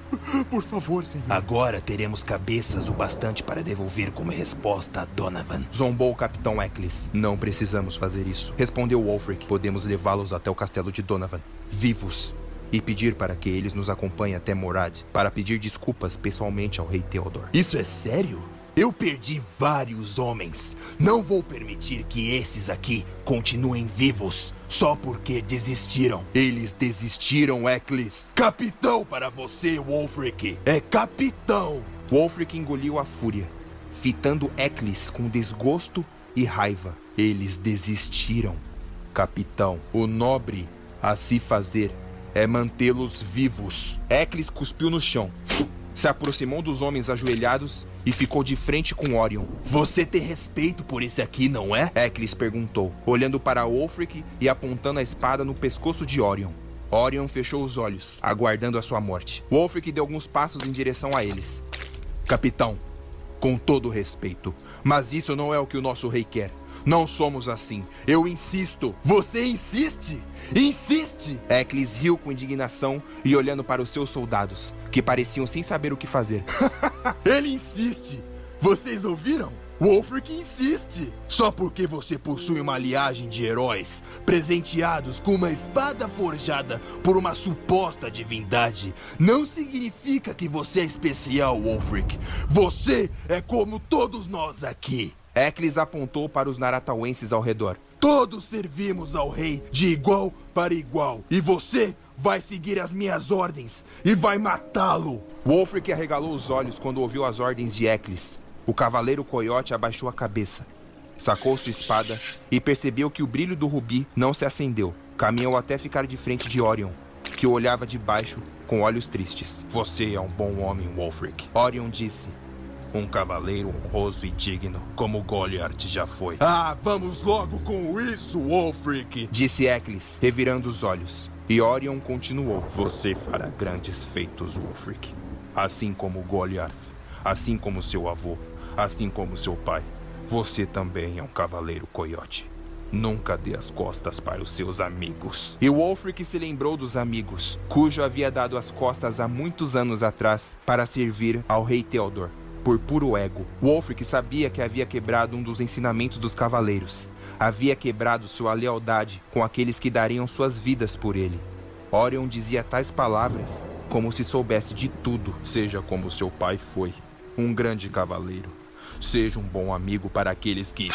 Por favor, senhor. Agora teremos cabeças o bastante para devolver como resposta a Donovan. Zombou o capitão Eccles. Não precisamos fazer isso, respondeu Wolfric. Podemos levá-los até o castelo de Donovan, vivos, e pedir para que eles nos acompanhem até Morad, para pedir desculpas pessoalmente ao rei Theodor. Isso é sério? Eu perdi vários homens. Não vou permitir que esses aqui continuem vivos. Só porque desistiram. Eles desistiram, Eccles. Capitão para você, Wolfric. É capitão. Wolfric engoliu a fúria, fitando Eccles com desgosto e raiva. Eles desistiram. Capitão, o nobre a se fazer é mantê-los vivos. Eccles cuspiu no chão, se aproximou dos homens ajoelhados e ficou de frente com Orion. Você tem respeito por esse aqui, não é? Eccles perguntou, olhando para Wolfric e apontando a espada no pescoço de Orion. Orion fechou os olhos, aguardando a sua morte. Wolfric deu alguns passos em direção a eles. Capitão, com todo respeito, mas isso não é o que o nosso rei quer. Não somos assim. Eu insisto. Você insiste? Insiste! Eccles riu com indignação e olhando para os seus soldados, que pareciam sem saber o que fazer. Ele insiste! Vocês ouviram? Wolfric insiste! Só porque você possui uma linhagem de heróis, presenteados com uma espada forjada por uma suposta divindade, não significa que você é especial, Wolfric. Você é como todos nós aqui. Eccles apontou para os naratauenses ao redor. Todos servimos ao rei de igual para igual. E você vai seguir as minhas ordens e vai matá-lo. Wolfric arregalou os olhos quando ouviu as ordens de Eccles. O cavaleiro coiote abaixou a cabeça, sacou sua espada e percebeu que o brilho do rubi não se acendeu. Caminhou até ficar de frente de Orion, que o olhava de baixo com olhos tristes. Você é um bom homem, Wolfric. Orion disse... Um cavaleiro honroso e digno, como Goliath já foi. Ah, vamos logo com isso, Wolfric! Disse Eccles, revirando os olhos. E Orion continuou. Você fará grandes feitos, Wolfric. Assim como Goliath, assim como seu avô, assim como seu pai. Você também é um cavaleiro coiote. Nunca dê as costas para os seus amigos. E Wolfric se lembrou dos amigos, cujo havia dado as costas há muitos anos atrás para servir ao rei Theodor. Por puro ego, Wolfric sabia que havia quebrado um dos ensinamentos dos cavaleiros. Havia quebrado sua lealdade com aqueles que dariam suas vidas por ele. Orion dizia tais palavras como se soubesse de tudo. Seja como seu pai foi, um grande cavaleiro. Seja um bom amigo para aqueles que...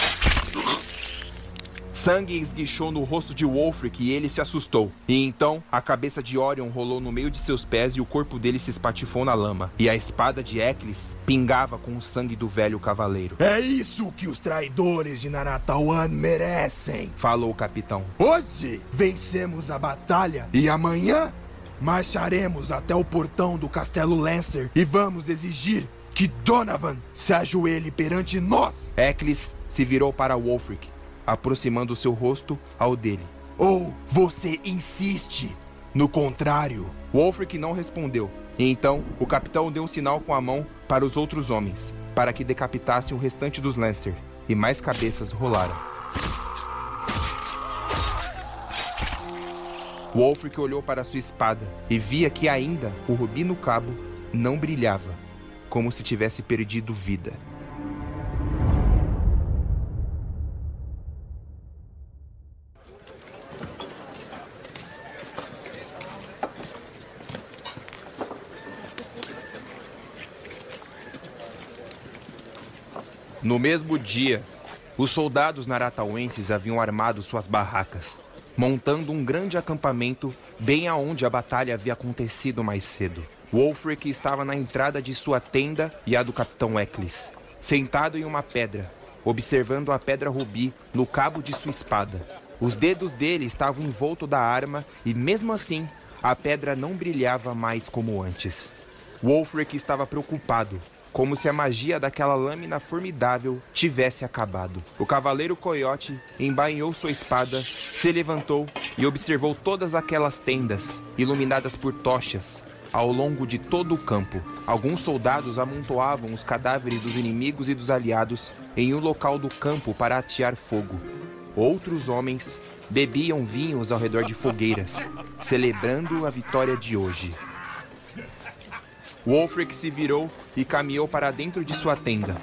Sangue esguichou no rosto de Wolfric e ele se assustou. E então, a cabeça de Orion rolou no meio de seus pés e o corpo dele se espatifou na lama. E a espada de Eccles pingava com o sangue do velho cavaleiro. É isso que os traidores de Naratawan merecem, falou o capitão. Hoje, vencemos a batalha e amanhã, marcharemos até o portão do Castelo Lancer e vamos exigir que Donovan se ajoelhe perante nós. Eccles se virou para Wolfric, aproximando seu rosto ao dele. Ou você insiste? No contrário. Wolfric não respondeu. E então, o capitão deu um sinal com a mão para os outros homens, para que decapitassem o restante dos Lancer. E mais cabeças rolaram. Wolfric olhou para sua espada e via que ainda o rubi no cabo não brilhava, como se tivesse perdido vida. No mesmo dia, os soldados naratauenses haviam armado suas barracas, montando um grande acampamento bem aonde a batalha havia acontecido mais cedo. Wolfric estava na entrada de sua tenda e a do capitão Eccles, sentado em uma pedra, observando a pedra rubi no cabo de sua espada. Os dedos dele estavam envoltos da arma e, mesmo assim, a pedra não brilhava mais como antes. Wolfric estava preocupado, como se a magia daquela lâmina formidável tivesse acabado. O cavaleiro coiote embainhou sua espada, se levantou e observou todas aquelas tendas, iluminadas por tochas, ao longo de todo o campo. Alguns soldados amontoavam os cadáveres dos inimigos e dos aliados em um local do campo para atear fogo. Outros homens bebiam vinhos ao redor de fogueiras, celebrando a vitória de hoje. Wolfric se virou e caminhou para dentro de sua tenda.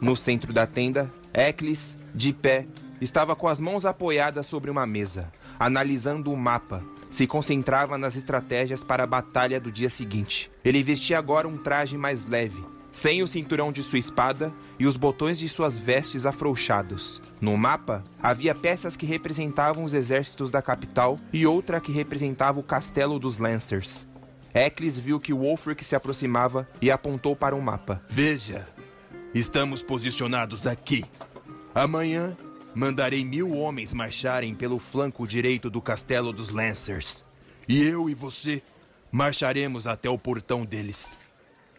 No centro da tenda, Eccles, de pé, estava com as mãos apoiadas sobre uma mesa, analisando o mapa, se concentrava nas estratégias para a batalha do dia seguinte. Ele vestia agora um traje mais leve, sem o cinturão de sua espada e os botões de suas vestes afrouxados. No mapa, havia peças que representavam os exércitos da capital e outra que representava o castelo dos Lancers. Eccles viu que Wolfric se aproximava e apontou para um mapa. Veja, estamos posicionados aqui. Amanhã, mandarei mil homens marcharem pelo flanco direito do castelo dos Lancers. E eu e você marcharemos até o portão deles.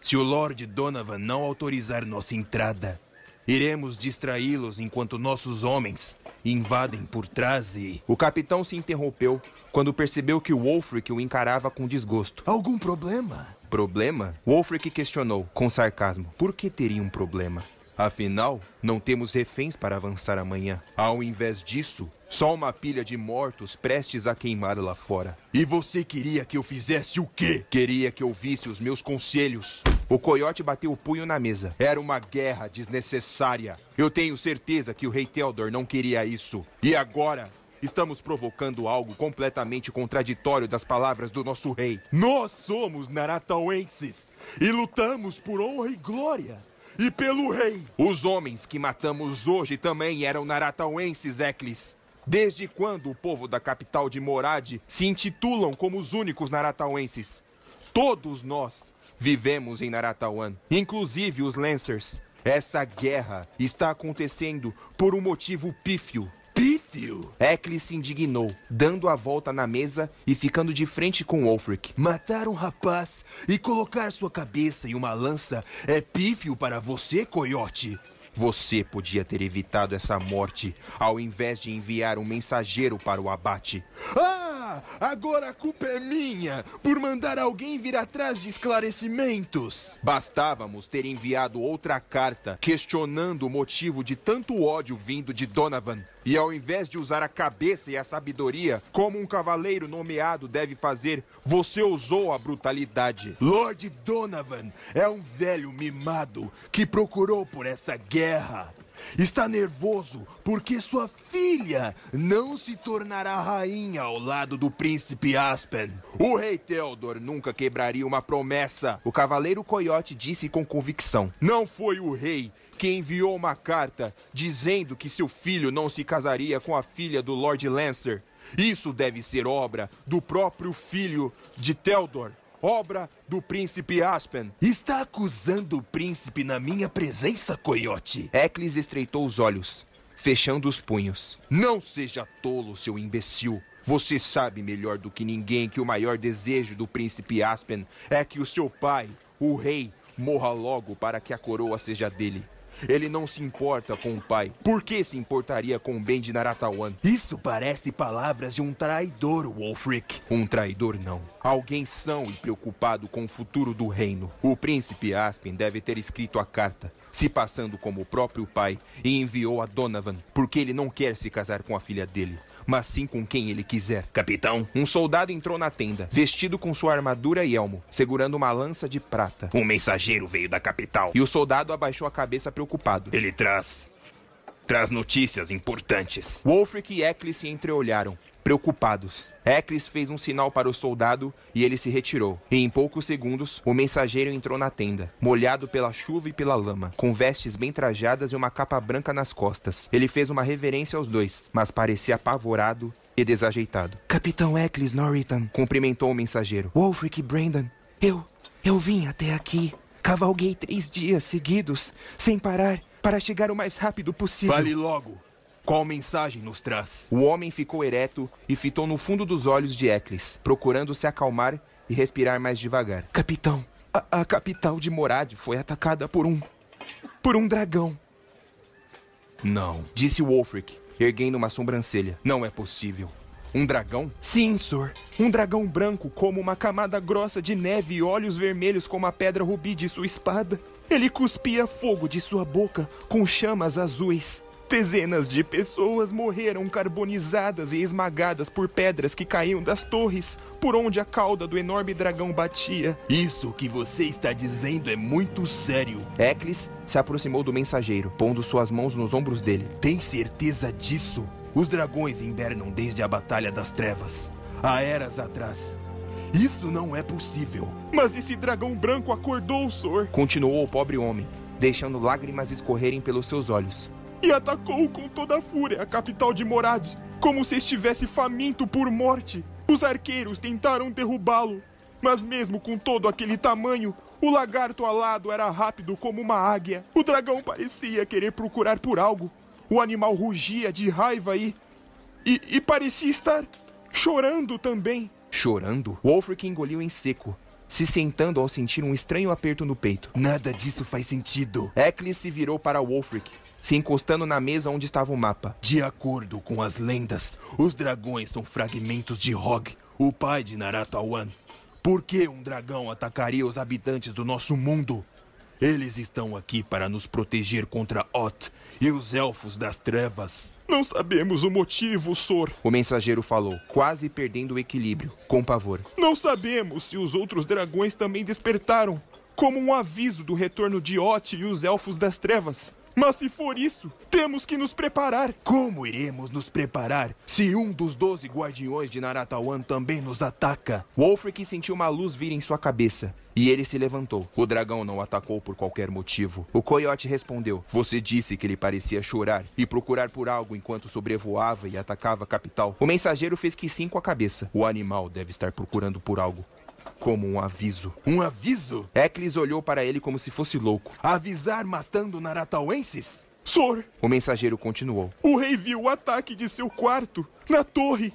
Se o Lord Donovan não autorizar nossa entrada, iremos distraí-los enquanto nossos homens invadem por trás e... O capitão se interrompeu quando percebeu que Wolfric o encarava com desgosto. Algum problema? Problema? Wolfric questionou, com sarcasmo. Por que teria um problema? Afinal, não temos reféns para avançar amanhã. Ao invés disso, só uma pilha de mortos prestes a queimar lá fora. E você queria que eu fizesse o quê? Queria que ouvisse os meus conselhos. O coiote bateu o punho na mesa. Era uma guerra desnecessária. Eu tenho certeza que o rei Theodor não queria isso. E agora, estamos provocando algo completamente contraditório das palavras do nosso rei. Nós somos naratauenses e lutamos por honra e glória. E pelo rei! Os homens que matamos hoje também eram naratauenses, Eccles. Desde quando o povo da capital de Morad se intitulam como os únicos naratauenses? Todos nós vivemos em Naratawan, inclusive os Lancers. Essa guerra está acontecendo por um motivo pífio. Pífio? Eccles se indignou, dando a volta na mesa e ficando de frente com Wolfric. Matar um rapaz e colocar sua cabeça em uma lança é pífio para você, coiote? Você podia ter evitado essa morte ao invés de enviar um mensageiro para o abate. Ah! Agora a culpa é minha por mandar alguém vir atrás de esclarecimentos. Bastávamos ter enviado outra carta questionando o motivo de tanto ódio vindo de Donovan. E ao invés de usar a cabeça e a sabedoria, como um cavaleiro nomeado deve fazer, você usou a brutalidade. Lord Donovan é um velho mimado que procurou por essa guerra. Está nervoso porque sua filha não se tornará rainha ao lado do príncipe Aspen. O rei Theodor nunca quebraria uma promessa. O cavaleiro coiote disse com convicção. Não foi o rei que enviou uma carta dizendo que seu filho não se casaria com a filha do Lord Lancer. Isso deve ser obra do próprio filho de Theodor. Obra do príncipe Aspen. Está acusando o príncipe na minha presença, coiote? Eccles estreitou os olhos, fechando os punhos. Não seja tolo, seu imbecil. Você sabe melhor do que ninguém que o maior desejo do príncipe Aspen é que o seu pai, o rei, morra logo para que a coroa seja dele. Ele não se importa com o pai. Por que se importaria com o bem de Naratawan? Isso parece palavras de um traidor, Wolfric. Um traidor não. Alguém são e preocupado com o futuro do reino. O príncipe Aspen deve ter escrito a carta, se passando como o próprio pai, e enviou a Donovan, porque ele não quer se casar com a filha dele, mas sim com quem ele quiser. Capitão! Um soldado entrou na tenda, vestido com sua armadura e elmo, segurando uma lança de prata. Um mensageiro veio da capital. E o soldado abaixou a cabeça preocupado. Ele traz... traz notícias importantes. Wolfric e Eccles se entreolharam, preocupados. Eccles fez um sinal para o soldado e ele se retirou. E em poucos segundos, o mensageiro entrou na tenda, molhado pela chuva e pela lama, com vestes bem trajadas e uma capa branca nas costas. Ele fez uma reverência aos dois, mas parecia apavorado e desajeitado. Capitão Eccles Norton, cumprimentou o mensageiro. Wolfric Brandon, eu... eu vim até aqui. Cavalguei três dias seguidos, sem parar, para chegar o mais rápido possível. Fale logo. Qual mensagem nos traz? O homem ficou ereto e fitou no fundo dos olhos de Eccles, procurando se acalmar e respirar mais devagar. Capitão, a, a capital de Morad foi atacada por um... por um dragão. Não, disse Wolfric, erguendo uma sobrancelha. Não é possível. Um dragão? Sim, senhor. Um dragão branco como uma camada grossa de neve e olhos vermelhos como a pedra rubi de sua espada. Ele cuspia fogo de sua boca com chamas azuis. Dezenas de pessoas morreram carbonizadas e esmagadas por pedras que caíam das torres, por onde a cauda do enorme dragão batia. Isso que você está dizendo é muito sério. Eccles se aproximou do mensageiro, pondo suas mãos nos ombros dele. Tem certeza disso? Os dragões hibernam desde a Batalha das Trevas, há eras atrás. Isso não é possível. Mas esse dragão branco acordou, senhor, continuou o pobre homem, deixando lágrimas escorrerem pelos seus olhos. E atacou com toda a fúria a capital de Morad, como se estivesse faminto por morte. Os arqueiros tentaram derrubá-lo, mas mesmo com todo aquele tamanho, o lagarto alado era rápido como uma águia. O dragão parecia querer procurar por algo. O animal rugia de raiva e... E, e parecia estar chorando também. Chorando? Wolfric engoliu em seco, se sentando ao sentir um estranho aperto no peito. Nada disso faz sentido. Eccles se virou para Wolfric, se encostando na mesa onde estava o mapa. De acordo com as lendas, os dragões são fragmentos de Hog, o pai de Naratawan. Por que um dragão atacaria os habitantes do nosso mundo? Eles estão aqui para nos proteger contra Oth e os Elfos das Trevas. Não sabemos o motivo, Sor. O mensageiro falou, quase perdendo o equilíbrio, com pavor. Não sabemos se os outros dragões também despertaram, como um aviso do retorno de Oth e os Elfos das Trevas. Mas se for isso, temos que nos preparar. Como iremos nos preparar se um dos doze guardiões de Naratawan também nos ataca? Wolfric sentiu uma luz vir em sua cabeça e ele se levantou. O dragão não atacou por qualquer motivo. O coiote respondeu, você disse que ele parecia chorar e procurar por algo enquanto sobrevoava e atacava a capital. O mensageiro fez que sim com a cabeça. O animal deve estar procurando por algo. Como um aviso. Um aviso? Eccles olhou para ele como se fosse louco. Avisar matando naratauenses? Sor! O mensageiro continuou. O rei viu o ataque de seu quarto, na torre.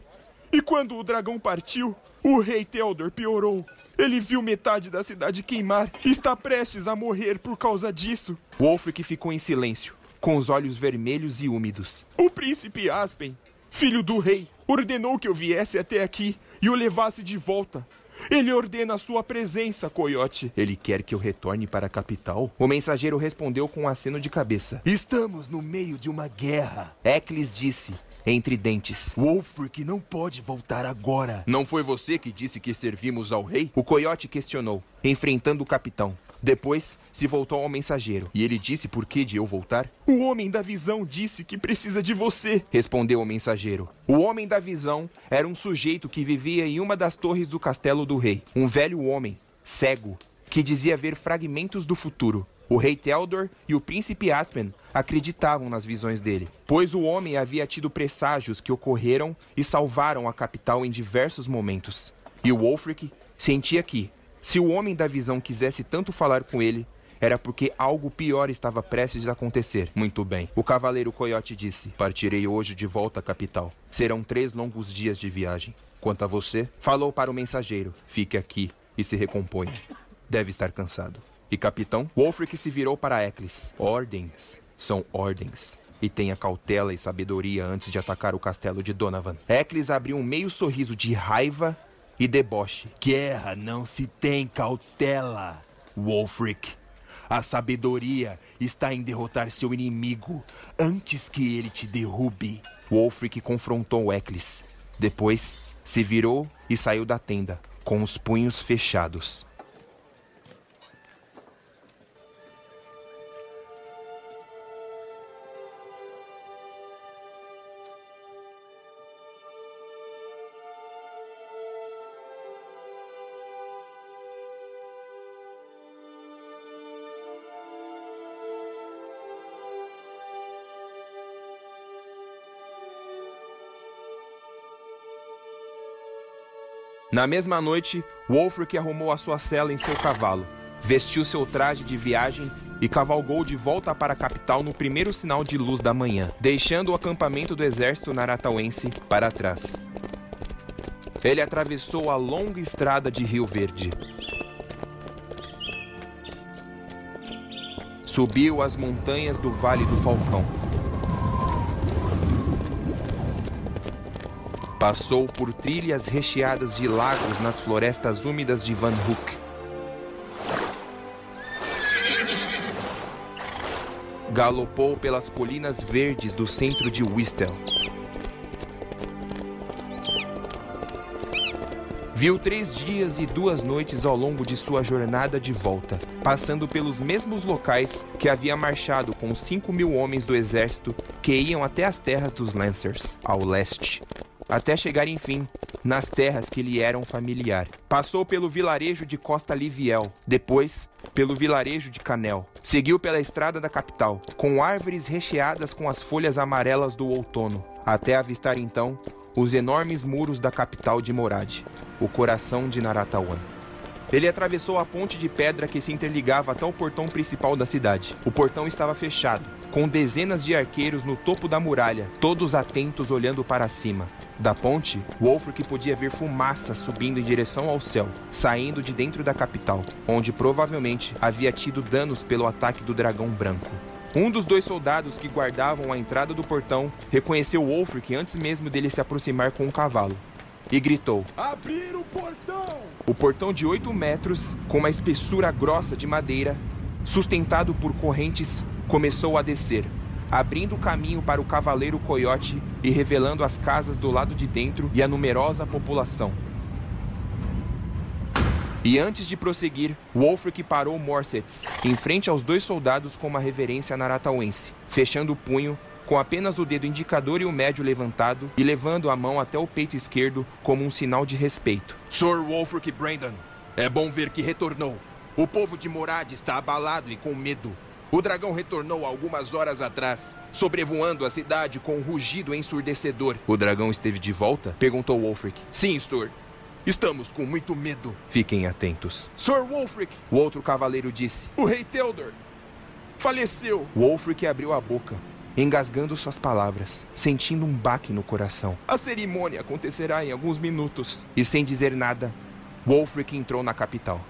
E quando o dragão partiu, o rei Theodor piorou. Ele viu metade da cidade queimar. Está prestes a morrer por causa disso. Wolfric ficou em silêncio, com os olhos vermelhos e úmidos. O príncipe Aspen, filho do rei, ordenou que eu viesse até aqui e o levasse de volta. Ele ordena a sua presença, coiote. Ele quer que eu retorne para a capital? O mensageiro respondeu com um aceno de cabeça. Estamos no meio de uma guerra, Eccles disse, entre dentes. Wolfric não pode voltar agora. Não foi você que disse que servimos ao rei? O coiote questionou, enfrentando o capitão. Depois, se voltou ao mensageiro. E ele disse por que de eu voltar? O homem da visão disse que precisa de você, respondeu o mensageiro. O homem da visão era um sujeito que vivia em uma das torres do castelo do rei. Um velho homem, cego, que dizia ver fragmentos do futuro. O rei Theodor e o príncipe Aspen acreditavam nas visões dele, pois o homem havia tido presságios que ocorreram e salvaram a capital em diversos momentos. E o Wolfric sentia que, se o homem da visão quisesse tanto falar com ele, era porque algo pior estava prestes a acontecer. Muito bem. O Cavaleiro Coyote disse, partirei hoje de volta à capital. Serão três longos dias de viagem. Quanto a você, falou para o mensageiro, fique aqui e se recomponha. Deve estar cansado. E capitão, Wolfric se virou para Eccles. Ordens são ordens. E tenha cautela e sabedoria antes de atacar o castelo de Donovan. Eccles abriu um meio sorriso de raiva e deboche. Guerra não se tem cautela, Wolfric. A sabedoria está em derrotar seu inimigo antes que ele te derrube. Wolfric confrontou Eccles. Depois, se virou e saiu da tenda, com os punhos fechados. Na mesma noite, Wolfric arrumou a sua cela em seu cavalo, vestiu seu traje de viagem e cavalgou de volta para a capital no primeiro sinal de luz da manhã, deixando o acampamento do exército naratauense para trás. Ele atravessou a longa estrada de Rio Verde. Subiu as montanhas do Vale do Falcão. Passou por trilhas recheadas de lagos nas florestas úmidas de Van Hook. Galopou pelas colinas verdes do centro de Wistel. Viu três dias e duas noites ao longo de sua jornada de volta, passando pelos mesmos locais que havia marchado com os cinco mil homens do exército que iam até as terras dos Lancers, ao leste. Até chegar, enfim, nas terras que lhe eram familiar. Passou pelo vilarejo de Costa Liviel, depois pelo vilarejo de Canel. Seguiu pela estrada da capital, com árvores recheadas com as folhas amarelas do outono, até avistar, então, os enormes muros da capital de Morad, o coração de Naratawan. Ele atravessou a ponte de pedra que se interligava até o portão principal da cidade. O portão estava fechado, com dezenas de arqueiros no topo da muralha, todos atentos olhando para cima. Da ponte, Wolfric podia ver fumaça subindo em direção ao céu, saindo de dentro da capital, onde provavelmente havia tido danos pelo ataque do dragão branco. Um dos dois soldados que guardavam a entrada do portão reconheceu Wolfric antes mesmo dele se aproximar com o cavalo e gritou: "Abrir o portão!" O portão de oito metros, com uma espessura grossa de madeira, sustentado por correntes, começou a descer, abrindo o caminho para o Cavaleiro Coyote e revelando as casas do lado de dentro e a numerosa população. E antes de prosseguir, Wolfric parou Morset, em frente aos dois soldados com uma reverência naratauense, fechando o punho, com apenas o dedo indicador e o médio levantado e levando a mão até o peito esquerdo como um sinal de respeito. senhor Wolfric Brandon, é bom ver que retornou. O povo de Morad está abalado e com medo. O dragão retornou algumas horas atrás, sobrevoando a cidade com um rugido ensurdecedor. O dragão esteve de volta? Perguntou Wolfric. Sim, senhor. Estamos com muito medo. Fiquem atentos. senhor Wolfric, o outro cavaleiro disse, o rei Theodor faleceu. Wolfric abriu a boca, engasgando suas palavras, sentindo um baque no coração. A cerimônia acontecerá em alguns minutos. E sem dizer nada, Wolfric entrou na capital.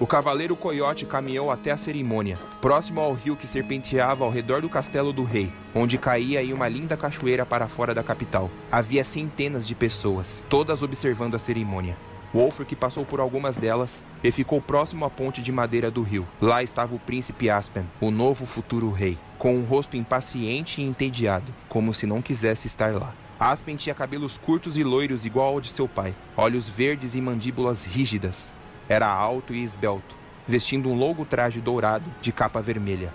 O Cavaleiro Coyote caminhou até a cerimônia, próximo ao rio que serpenteava ao redor do castelo do rei, onde caía em uma linda cachoeira para fora da capital. Havia centenas de pessoas, todas observando a cerimônia. Wolfric passou por algumas delas e ficou próximo à ponte de madeira do rio. Lá estava o príncipe Aspen, o novo futuro rei, com um rosto impaciente e entediado, como se não quisesse estar lá. Aspen tinha cabelos curtos e loiros igual ao de seu pai, olhos verdes e mandíbulas rígidas. Era alto e esbelto, vestindo um longo traje dourado de capa vermelha.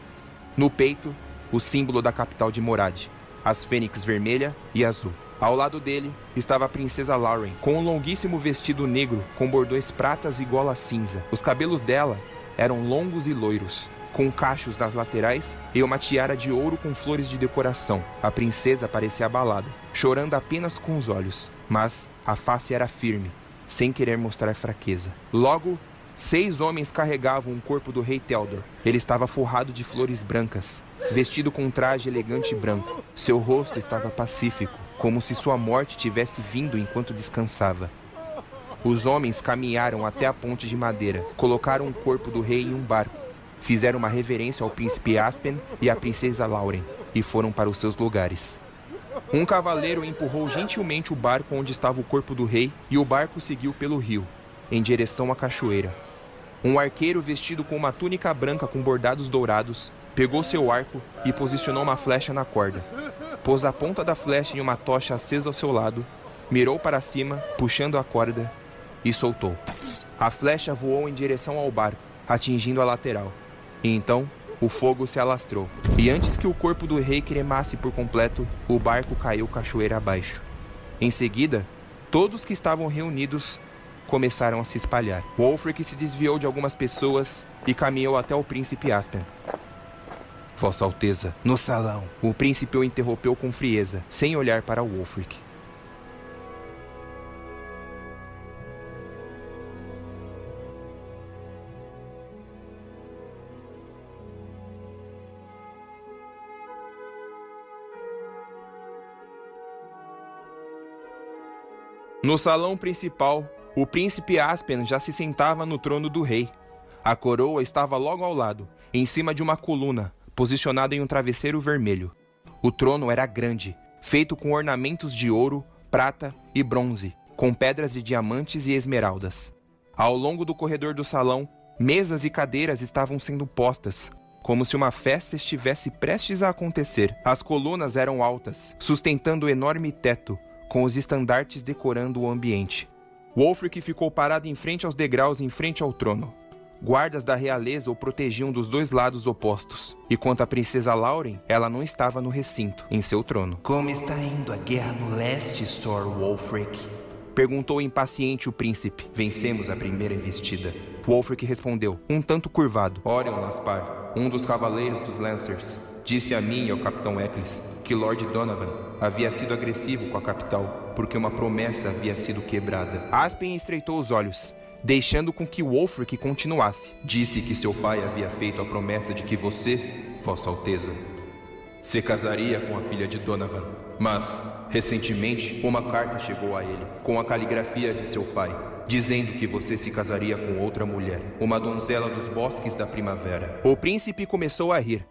No peito, o símbolo da capital de Morad, as fênix vermelha e azul. Ao lado dele estava a princesa Lauren, com um longuíssimo vestido negro com bordões pratas e gola cinza. Os cabelos dela eram longos e loiros, com cachos nas laterais e uma tiara de ouro com flores de decoração. A princesa parecia abalada, chorando apenas com os olhos, mas a face era firme, sem querer mostrar fraqueza. Logo, seis homens carregavam o corpo do rei Theodor. Ele estava forrado de flores brancas, vestido com um traje elegante branco. Seu rosto estava pacífico, como se sua morte tivesse vindo enquanto descansava. Os homens caminharam até a ponte de madeira, colocaram o corpo do rei em um barco, fizeram uma reverência ao príncipe Aspen e à princesa Lauren, e foram para os seus lugares. Um cavaleiro empurrou gentilmente o barco onde estava o corpo do rei e o barco seguiu pelo rio, em direção à cachoeira. Um arqueiro vestido com uma túnica branca com bordados dourados pegou seu arco e posicionou uma flecha na corda. Pôs a ponta da flecha em uma tocha acesa ao seu lado, mirou para cima, puxando a corda e soltou. A flecha voou em direção ao barco, atingindo a lateral. E então, o fogo se alastrou, e antes que o corpo do rei cremasse por completo, o barco caiu cachoeira abaixo. Em seguida, todos que estavam reunidos começaram a se espalhar. Wolfric se desviou de algumas pessoas e caminhou até o príncipe Aspen. Vossa Alteza, no salão. O príncipe o interrompeu com frieza, sem olhar para Wolfric. No salão principal, o príncipe Aspen já se sentava no trono do rei. A coroa estava logo ao lado, em cima de uma coluna, posicionada em um travesseiro vermelho. O trono era grande, feito com ornamentos de ouro, prata e bronze, com pedras de diamantes e esmeraldas. Ao longo do corredor do salão, mesas e cadeiras estavam sendo postas, como se uma festa estivesse prestes a acontecer. As colunas eram altas, sustentando o enorme teto, com os estandartes decorando o ambiente. Wolfric ficou parado em frente aos degraus, em frente ao trono. guardas da realeza o protegiam dos dois lados opostos. E quanto à princesa Lauren, ela não estava no recinto, em seu trono. Como está indo a guerra no leste, senhor Wolfric? Perguntou impaciente o príncipe. Vencemos a primeira investida. Wolfric respondeu, um tanto curvado. Orion Laspar, um dos cavaleiros dos Lancers, disse a mim e ao capitão Eccles que Lord Donovan havia sido agressivo com a capital porque uma promessa havia sido quebrada. Aspen estreitou os olhos, deixando com que Wolfric continuasse. Disse que seu pai havia feito a promessa de que você, Vossa Alteza, se casaria com a filha de Donovan. Mas, recentemente, uma carta chegou a ele, com a caligrafia de seu pai, dizendo que você se casaria com outra mulher, uma donzela dos Bosques da Primavera. O príncipe começou a rir.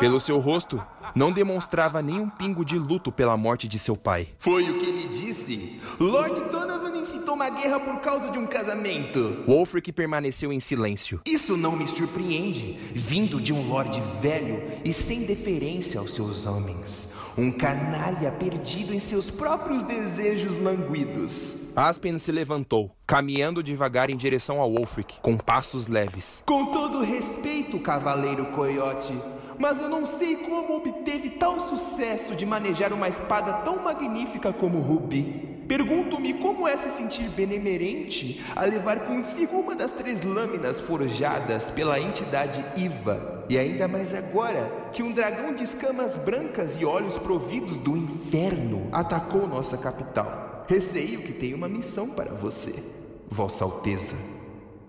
Pelo seu rosto, não demonstrava nenhum pingo de luto pela morte de seu pai. Foi o que ele disse. Lord Donovan incitou uma guerra por causa de um casamento. Wolfric permaneceu em silêncio. Isso não me surpreende, vindo de um lorde velho e sem deferência aos seus homens. Um canalha perdido em seus próprios desejos languidos. Aspen se levantou, caminhando devagar em direção a Wolfric, com passos leves. Com todo respeito, Cavaleiro Coyote, mas eu não sei como obteve tal sucesso de manejar uma espada tão magnífica como Rubi. Pergunto-me como é se sentir benemerente a levar consigo uma das três lâminas forjadas pela entidade Eva. E ainda mais agora que um dragão de escamas brancas e olhos providos do inferno atacou nossa capital. Receio que tenho uma missão para você, Vossa Alteza.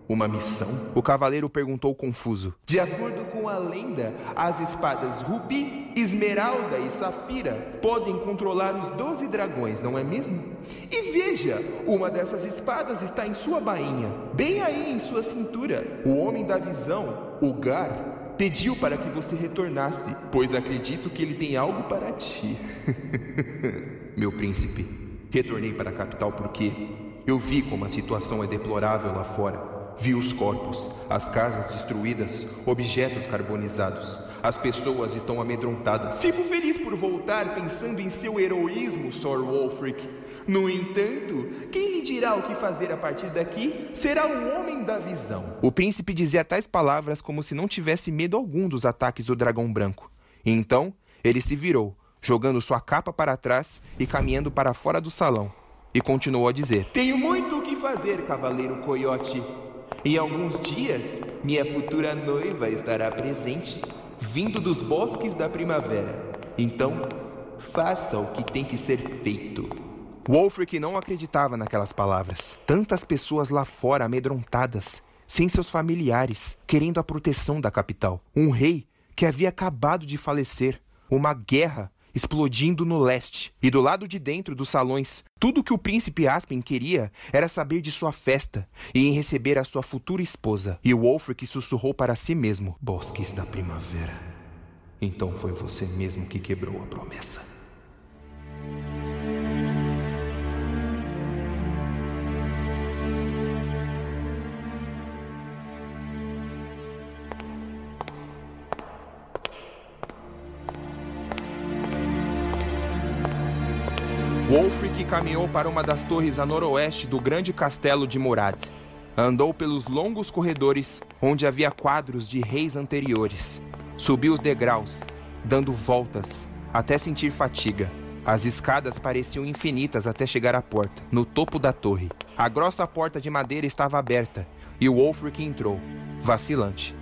Uma missão? O cavaleiro perguntou confuso. De acordo com a lenda, as espadas Rubi, Esmeralda e Safira podem controlar os doze dragões, não é mesmo? E veja, uma dessas espadas está em sua bainha, bem aí em sua cintura. O homem da visão, Ugar, pediu para que você retornasse, pois acredito que ele tem algo para ti. Meu príncipe, retornei para a capital porque eu vi como a situação é deplorável lá fora. Vi os corpos, as casas destruídas, objetos carbonizados. As pessoas estão amedrontadas. Fico feliz por voltar pensando em seu heroísmo, senhor Wolfric. No entanto, quem lhe dirá o que fazer a partir daqui será o homem da visão. O príncipe dizia tais palavras como se não tivesse medo algum dos ataques do dragão branco. Então, ele se virou, jogando sua capa para trás e caminhando para fora do salão. E continuou a dizer: Tenho muito o que fazer, Cavaleiro Coyote. Em alguns dias, minha futura noiva estará presente, vindo dos Bosques da Primavera. Então, faça o que tem que ser feito. Wolfric não acreditava naquelas palavras. Tantas pessoas lá fora amedrontadas, sem seus familiares, querendo a proteção da capital. Um rei que havia acabado de falecer. Uma guerra explodindo no leste. E do lado de dentro dos salões, tudo que o príncipe Aspen queria era saber de sua festa e em receber a sua futura esposa. E Wolfric sussurrou para si mesmo: Bosques da Primavera. Então foi você mesmo que quebrou a promessa. Wolfric caminhou para uma das torres a noroeste do grande castelo de Morad. Andou pelos longos corredores onde havia quadros de reis anteriores. Subiu os degraus, dando voltas, até sentir fatiga. As escadas pareciam infinitas até chegar à porta, no topo da torre. A grossa porta de madeira estava aberta e Wolfric entrou, vacilante.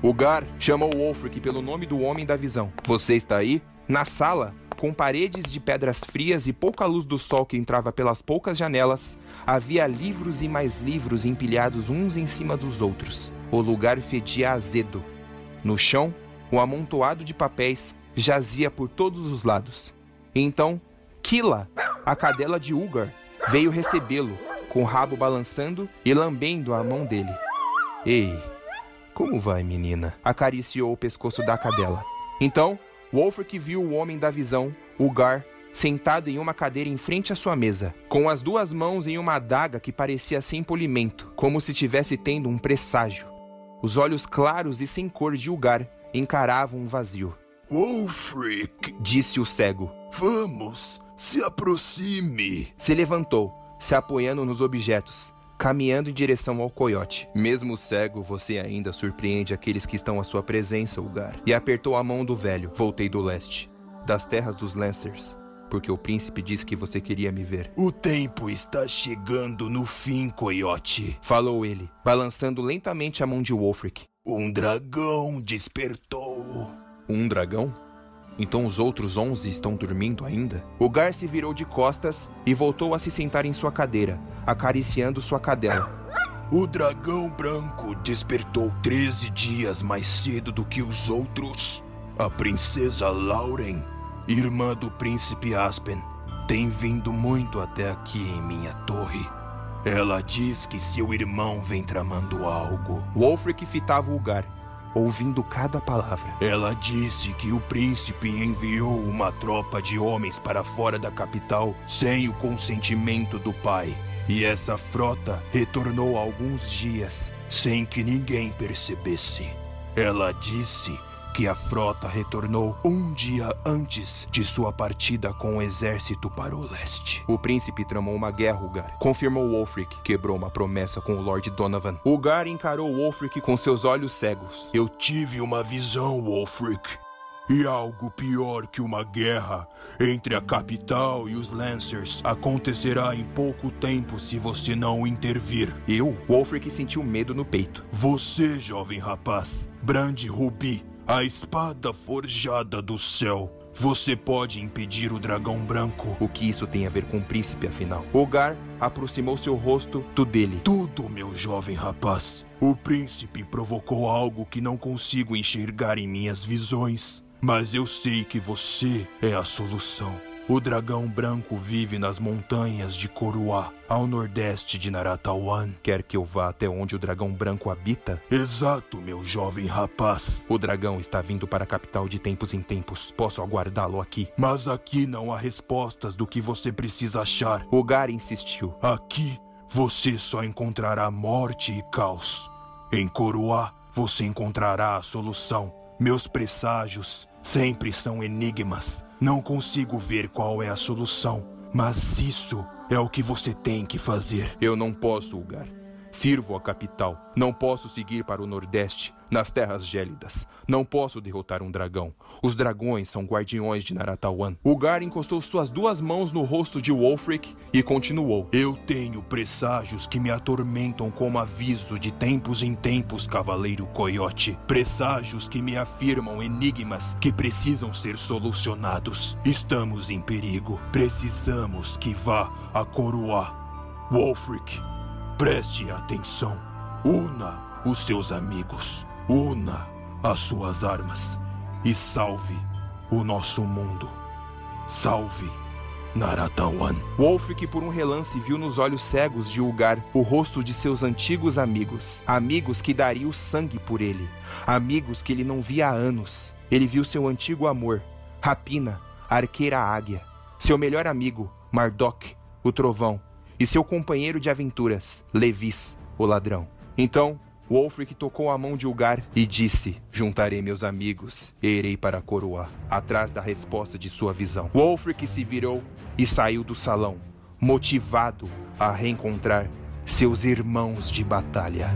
Ugar chamou Wolfric pelo nome do Homem da Visão. Você está aí? Na sala, com paredes de pedras frias e pouca luz do sol que entrava pelas poucas janelas, havia livros e mais livros empilhados uns em cima dos outros. O lugar fedia azedo. No chão, um amontoado de papéis jazia por todos os lados. Então, Kila, a cadela de Ugar, veio recebê-lo, com o rabo balançando e lambendo a mão dele. Ei, como vai, menina? Acariciou o pescoço da cadela. Então, Wolfric viu o Homem da Visão, Ugar, sentado em uma cadeira em frente à sua mesa, com as duas mãos em uma adaga que parecia sem polimento, como se estivesse tendo um presságio. Os olhos claros e sem cor de Ugar encaravam um vazio. Wolfric, disse o cego. Vamos, se aproxime. Se levantou, se apoiando nos objetos, caminhando em direção ao coiote. Mesmo cego, você ainda surpreende aqueles que estão à sua presença, Ugar. E apertou a mão do velho. Voltei do leste, das terras dos Lancers, porque o príncipe disse que você queria me ver. O tempo está chegando no fim, coiote, falou ele, balançando lentamente a mão de Wolfric. Um dragão despertou. Um dragão? Então os outros onze estão dormindo ainda? Ugar se virou de costas e voltou a se sentar em sua cadeira, acariciando sua cadela. O dragão branco despertou treze dias mais cedo do que os outros. A princesa Lauren, irmã do príncipe Aspen, tem vindo muito até aqui em minha torre. Ela diz que seu irmão vem tramando algo. Wolfric fitava o Ugar, ouvindo cada palavra. Ela disse que o príncipe enviou uma tropa de homens para fora da capital sem o consentimento do pai. E essa frota retornou alguns dias sem que ninguém percebesse. Ela disse que a frota retornou um dia antes de sua partida com o exército para o leste. O príncipe tramou uma guerra, Ugar, confirmou Wolfric. Quebrou uma promessa com o Lord Donovan. Ugar encarou Wolfric com seus olhos cegos. Eu tive uma visão, Wolfric, e algo pior que uma guerra entre a capital e os Lancers acontecerá em pouco tempo se você não intervir. Eu? Wolfric sentiu medo no peito. Você, jovem rapaz, brande Rubi, a espada forjada do céu. Você pode impedir o dragão branco. O que isso tem a ver com o príncipe, afinal? Ugar aproximou seu rosto do dele. Tudo, meu jovem rapaz. O príncipe provocou algo que não consigo enxergar em minhas visões. Mas eu sei que você é a solução. O dragão branco vive nas montanhas de Coroá, ao nordeste de Naratawan. Quer que eu vá até onde o dragão branco habita? Exato, meu jovem rapaz. O dragão está vindo para a capital de tempos em tempos. Posso aguardá-lo aqui. Mas aqui não há respostas do que você precisa achar. Ugar insistiu. Aqui você só encontrará morte e caos. Em Coroá você encontrará a solução. Meus presságios sempre são enigmas. Não consigo ver qual é a solução, mas isso é o que você tem que fazer. Eu não posso, Ugar. Sirvo a capital. Não posso seguir para o nordeste, nas terras gélidas. Não posso derrotar um dragão. Os dragões são guardiões de Naratawan. Ugar encostou suas duas mãos no rosto de Wolfric e continuou. Eu tenho presságios que me atormentam como aviso de tempos em tempos, Cavaleiro Coyote. Presságios que me afirmam enigmas que precisam ser solucionados. Estamos em perigo. Precisamos que vá a Coroá. Wolfric, preste atenção. Una os seus amigos. Una as suas armas. E salve o nosso mundo. Salve Naratawan. Wolfric, por um relance, viu nos olhos cegos de Ugar o rosto de seus antigos amigos. Amigos que daria o sangue por ele. Amigos que ele não via há anos. Ele viu seu antigo amor, Rapina, a arqueira águia. Seu melhor amigo, Mardok, o trovão. E seu companheiro de aventuras, Levis, o ladrão. Então, Wolfric tocou a mão de Ugar e disse, juntarei meus amigos e irei para Coroá, atrás da resposta de sua visão. Wolfric se virou e saiu do salão, motivado a reencontrar seus irmãos de batalha.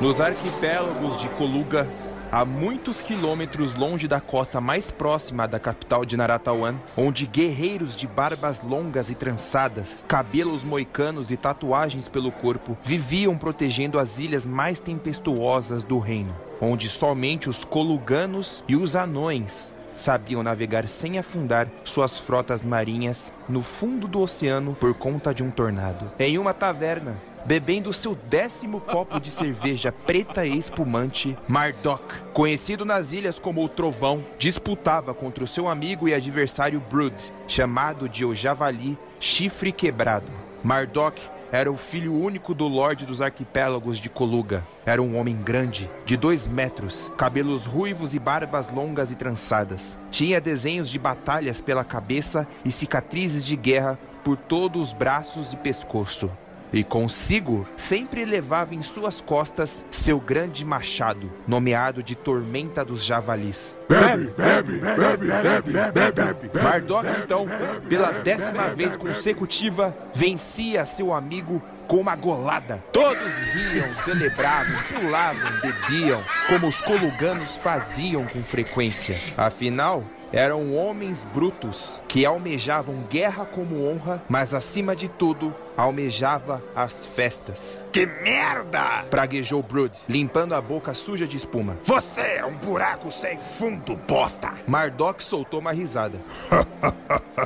Nos arquipélagos de Coluga, a muitos quilômetros longe da costa mais próxima da capital de Naratawan, onde guerreiros de barbas longas e trançadas, cabelos moicanos e tatuagens pelo corpo, viviam protegendo as ilhas mais tempestuosas do reino, onde somente os coluganos e os anões sabiam navegar sem afundar suas frotas marinhas no fundo do oceano por conta de um tornado. Em uma taverna, bebendo seu décimo copo de cerveja preta e espumante, Mardok, conhecido nas ilhas como o Trovão, disputava contra o seu amigo e adversário Brood, chamado de o Javali Chifre Quebrado. Mardok era o filho único do Lorde dos Arquipélagos de Coluga. Era um homem grande, de dois metros, cabelos ruivos e barbas longas e trançadas. Tinha desenhos de batalhas pela cabeça e cicatrizes de guerra por todos os braços e pescoço. E consigo, sempre levava em suas costas seu grande machado, nomeado de Tormenta dos Javalis. Bebe, bebe, bebe, bebe, bebe, bebe. Mardok, então, pela décima vez consecutiva, vencia seu amigo com uma golada. Todos riam, celebravam, pulavam, bebiam, como os coluganos faziam com frequência. Afinal, eram homens brutos que almejavam guerra como honra, mas acima de tudo, almejava as festas. Que merda! Praguejou Brood, limpando a boca suja de espuma. Você é um buraco sem fundo, bosta! Mardok soltou uma risada.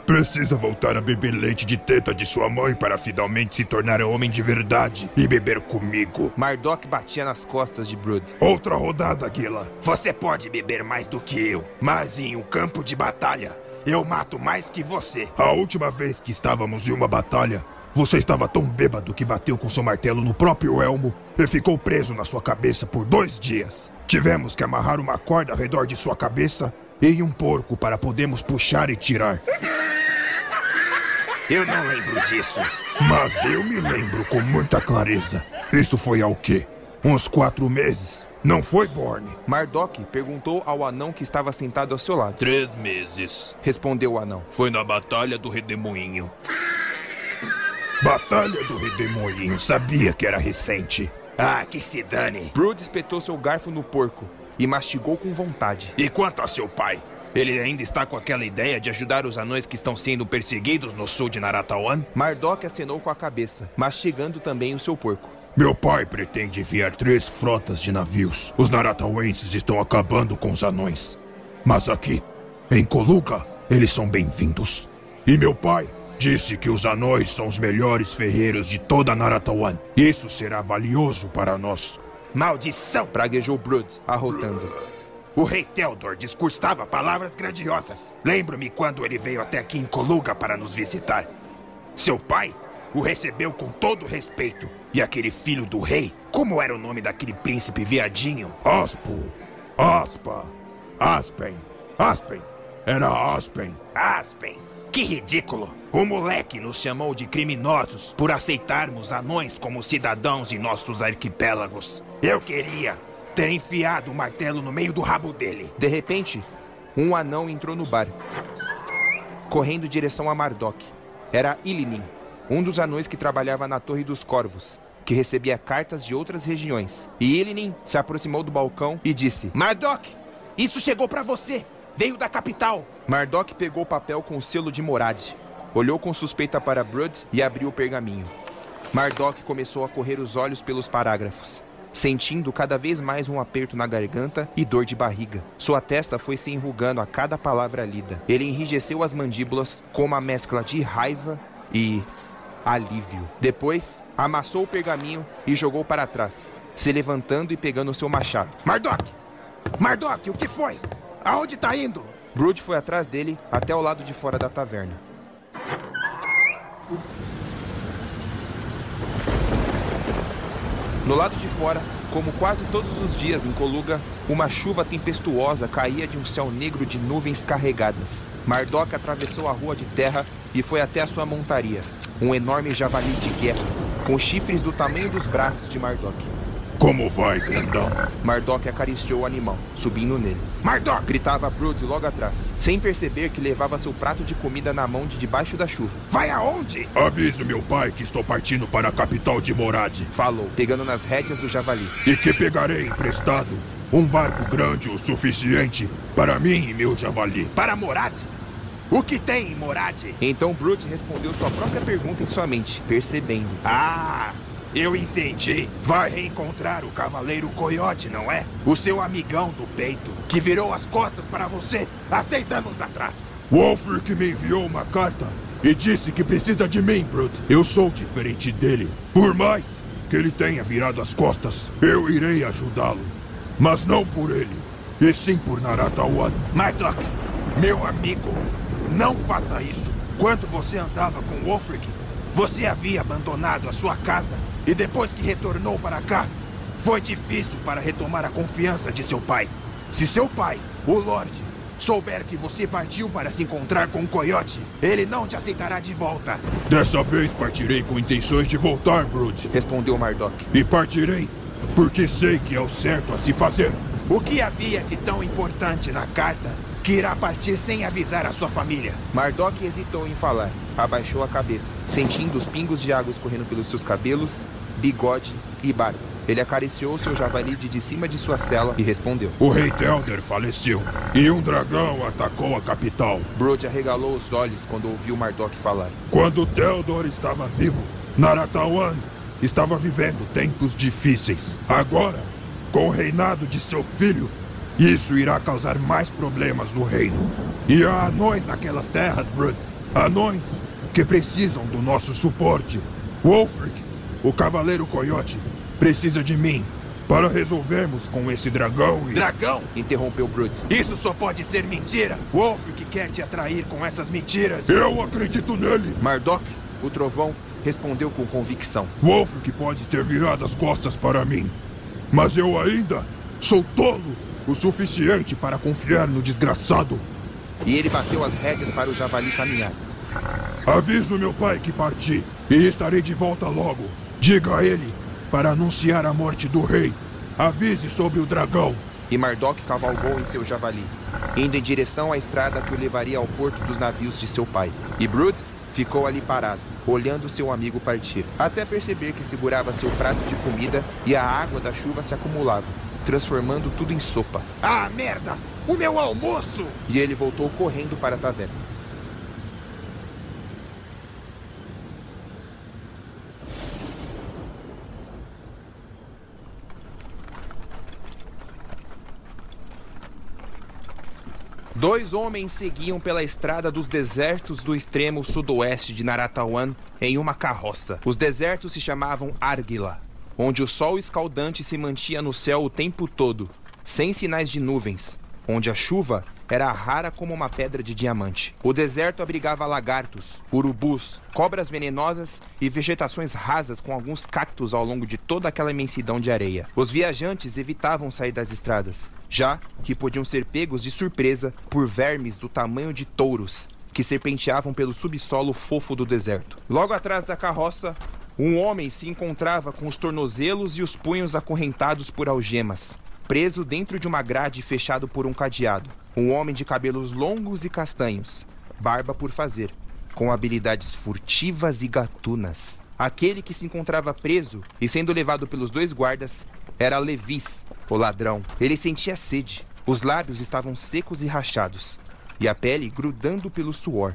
Precisa voltar a beber leite de teta de sua mãe para finalmente se tornar homem de verdade e beber comigo. Mardok batia nas costas de Brood. Outra rodada, Gila. Você pode beber mais do que eu, mas em um campo de batalha, eu mato mais que você. A última vez que estávamos em uma batalha, você estava tão bêbado que bateu com seu martelo no próprio elmo e ficou preso na sua cabeça por dois dias. Tivemos que amarrar uma corda ao redor de sua cabeça e um porco para podermos puxar e tirar. Eu não lembro disso. Mas eu me lembro com muita clareza. Isso foi há o quê? Uns quatro meses. Não foi, Borne? Mardok perguntou ao anão que estava sentado ao seu lado. Três meses, respondeu o anão. Foi na Batalha do Redemoinho. Batalha do Redemoinho, sabia que era recente. Ah, que se dane. Brood espetou seu garfo no porco e mastigou com vontade. E quanto a seu pai? Ele ainda está com aquela ideia de ajudar os anões que estão sendo perseguidos no sul de Naratawan? Mardok acenou com a cabeça, mastigando também o seu porco. Meu pai pretende enviar três frotas de navios. Os naratauenses estão acabando com os anões. Mas aqui, em Coluga, eles são bem-vindos. E meu pai disse que os anões são os melhores ferreiros de toda Naratawan. Isso será valioso para nós. Maldição! Praguejou Brood, arrotando. O rei Theodor discursava palavras grandiosas. Lembro-me quando ele veio até aqui em Coluga para nos visitar. Seu pai o recebeu com todo respeito. E aquele filho do rei? Como era o nome daquele príncipe viadinho? Aspo. Aspa. Aspen. Aspen. Era Aspen. Aspen. Que ridículo. O moleque nos chamou de criminosos por aceitarmos anões como cidadãos em nossos arquipélagos. Eu queria ter enfiado o martelo no meio do rabo dele. De repente, um anão entrou no bar, correndo em direção a Mardok. Era Ilinim, um dos anões que trabalhava na Torre dos Corvos, que recebia cartas de outras regiões. E Ilinim se aproximou do balcão e disse: Mardok, isso chegou pra você. Veio da capital. Mardok pegou o papel com o selo de Morad, olhou com suspeita para Brood e abriu o pergaminho. Mardok começou a correr os olhos pelos parágrafos, sentindo cada vez mais um aperto na garganta e dor de barriga. Sua testa foi se enrugando a cada palavra lida. Ele enrijeceu as mandíbulas com uma mescla de raiva e alívio. Depois, amassou o pergaminho e jogou para trás, se levantando e pegando seu machado. Mardok! Mardok, o que foi? Aonde tá indo? Brood foi atrás dele até o lado de fora da taverna. No lado de fora, como quase todos os dias em Coluga, uma chuva tempestuosa caía de um céu negro de nuvens carregadas. Mardok atravessou a rua de terra e foi até a sua montaria, um enorme javali de guerra, com chifres do tamanho dos braços de Mardok. Como vai, grandão? Mardok acariciou o animal, subindo nele. Mardok! Gritava Brood logo atrás, sem perceber que levava seu prato de comida na mão de debaixo da chuva. Vai aonde? Aviso meu pai que estou partindo para a capital de Morad, falou, pegando nas rédeas do javali. E que pegarei emprestado um barco grande o suficiente para mim e meu javali. Para Morad? O que tem em Morad? Então Brood respondeu sua própria pergunta em sua mente, percebendo. Ah, eu entendi. Vai reencontrar o Cavaleiro Coyote, não é? O seu amigão do peito, que virou as costas para você há seis anos atrás. Wolfric me enviou uma carta e disse que precisa de mim, Brood. Eu sou diferente dele. Por mais que ele tenha virado as costas, eu irei ajudá-lo. Mas não por ele, e sim por Naratawan. Mardok, meu amigo, não faça isso. Quando você andava com Wolfric, você havia abandonado a sua casa e depois que retornou para cá, foi difícil para retomar a confiança de seu pai. Se seu pai, o Lorde, souber que você partiu para se encontrar com o Coyote, ele não te aceitará de volta. Dessa vez partirei com intenções de voltar, Brood, respondeu Mardok. E partirei, porque sei que é o certo a se fazer. O que havia de tão importante na carta que irá partir sem avisar a sua família? Mardok hesitou em falar, abaixou a cabeça, sentindo os pingos de água escorrendo pelos seus cabelos, bigode e barba. Ele acariciou seu javali de cima de sua cela e respondeu. O rei Theodor faleceu e um dragão atacou a capital. Brood arregalou os olhos quando ouviu Mardok falar. Quando Theodor estava vivo, Naratawan estava vivendo tempos difíceis. Agora, com o reinado de seu filho, isso irá causar mais problemas no reino. E há anões naquelas terras, Brood. Anões que precisam do nosso suporte. Wolfric, o Cavaleiro Coyote, precisa de mim para resolvermos com esse dragão e... Dragão? Interrompeu Brood. Isso só pode ser mentira. Wolfric quer te atrair com essas mentiras. Eu acredito nele. Mardok, o trovão, respondeu com convicção. Wolfric pode ter virado as costas para mim, mas eu ainda sou tolo o suficiente para confiar no desgraçado. E ele bateu as rédeas para o javali caminhar. Aviso meu pai que parti e estarei de volta logo. Diga a ele para anunciar a morte do rei. Avise sobre o dragão. E Mardok cavalgou em seu javali, indo em direção à estrada que o levaria ao porto dos navios de seu pai. E Brood ficou ali parado, olhando seu amigo partir, até perceber que segurava seu prato de comida e a água da chuva se acumulava, transformando tudo em sopa. Ah, merda! O meu almoço! E ele voltou correndo para a taverna. Dois homens seguiam pela estrada dos desertos do extremo sudoeste de Naratawan em uma carroça. Os desertos se chamavam Árguila, onde o sol escaldante se mantinha no céu o tempo todo, sem sinais de nuvens, onde a chuva era rara como uma pedra de diamante. O deserto abrigava lagartos, urubus, cobras venenosas e vegetações rasas com alguns cactos ao longo de toda aquela imensidão de areia. Os viajantes evitavam sair das estradas, já que podiam ser pegos de surpresa por vermes do tamanho de touros que serpenteavam pelo subsolo fofo do deserto. Logo atrás da carroça, um homem se encontrava com os tornozelos e os punhos acorrentados por algemas, preso dentro de uma grade fechado por um cadeado. Um homem de cabelos longos e castanhos, barba por fazer, com habilidades furtivas e gatunas. Aquele que se encontrava preso e sendo levado pelos dois guardas era Levis, o ladrão. Ele sentia sede. Os lábios estavam secos e rachados, e a pele grudando pelo suor.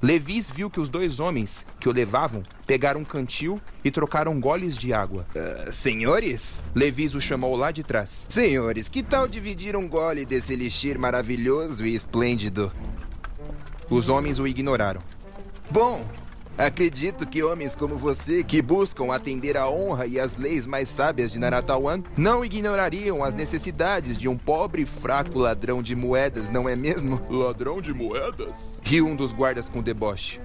Levis viu que os dois homens que o levavam pegaram um cantil e trocaram goles de água. Uh, senhores? Levis o chamou lá de trás. Senhores, que tal dividir um gole desse elixir maravilhoso e esplêndido? Os homens o ignoraram. Bom, acredito que homens como você, que buscam atender à honra e às leis mais sábias de Naratawan, não ignorariam as necessidades de um pobre e fraco ladrão de moedas, não é mesmo? Ladrão de moedas? Riu um dos guardas com deboche.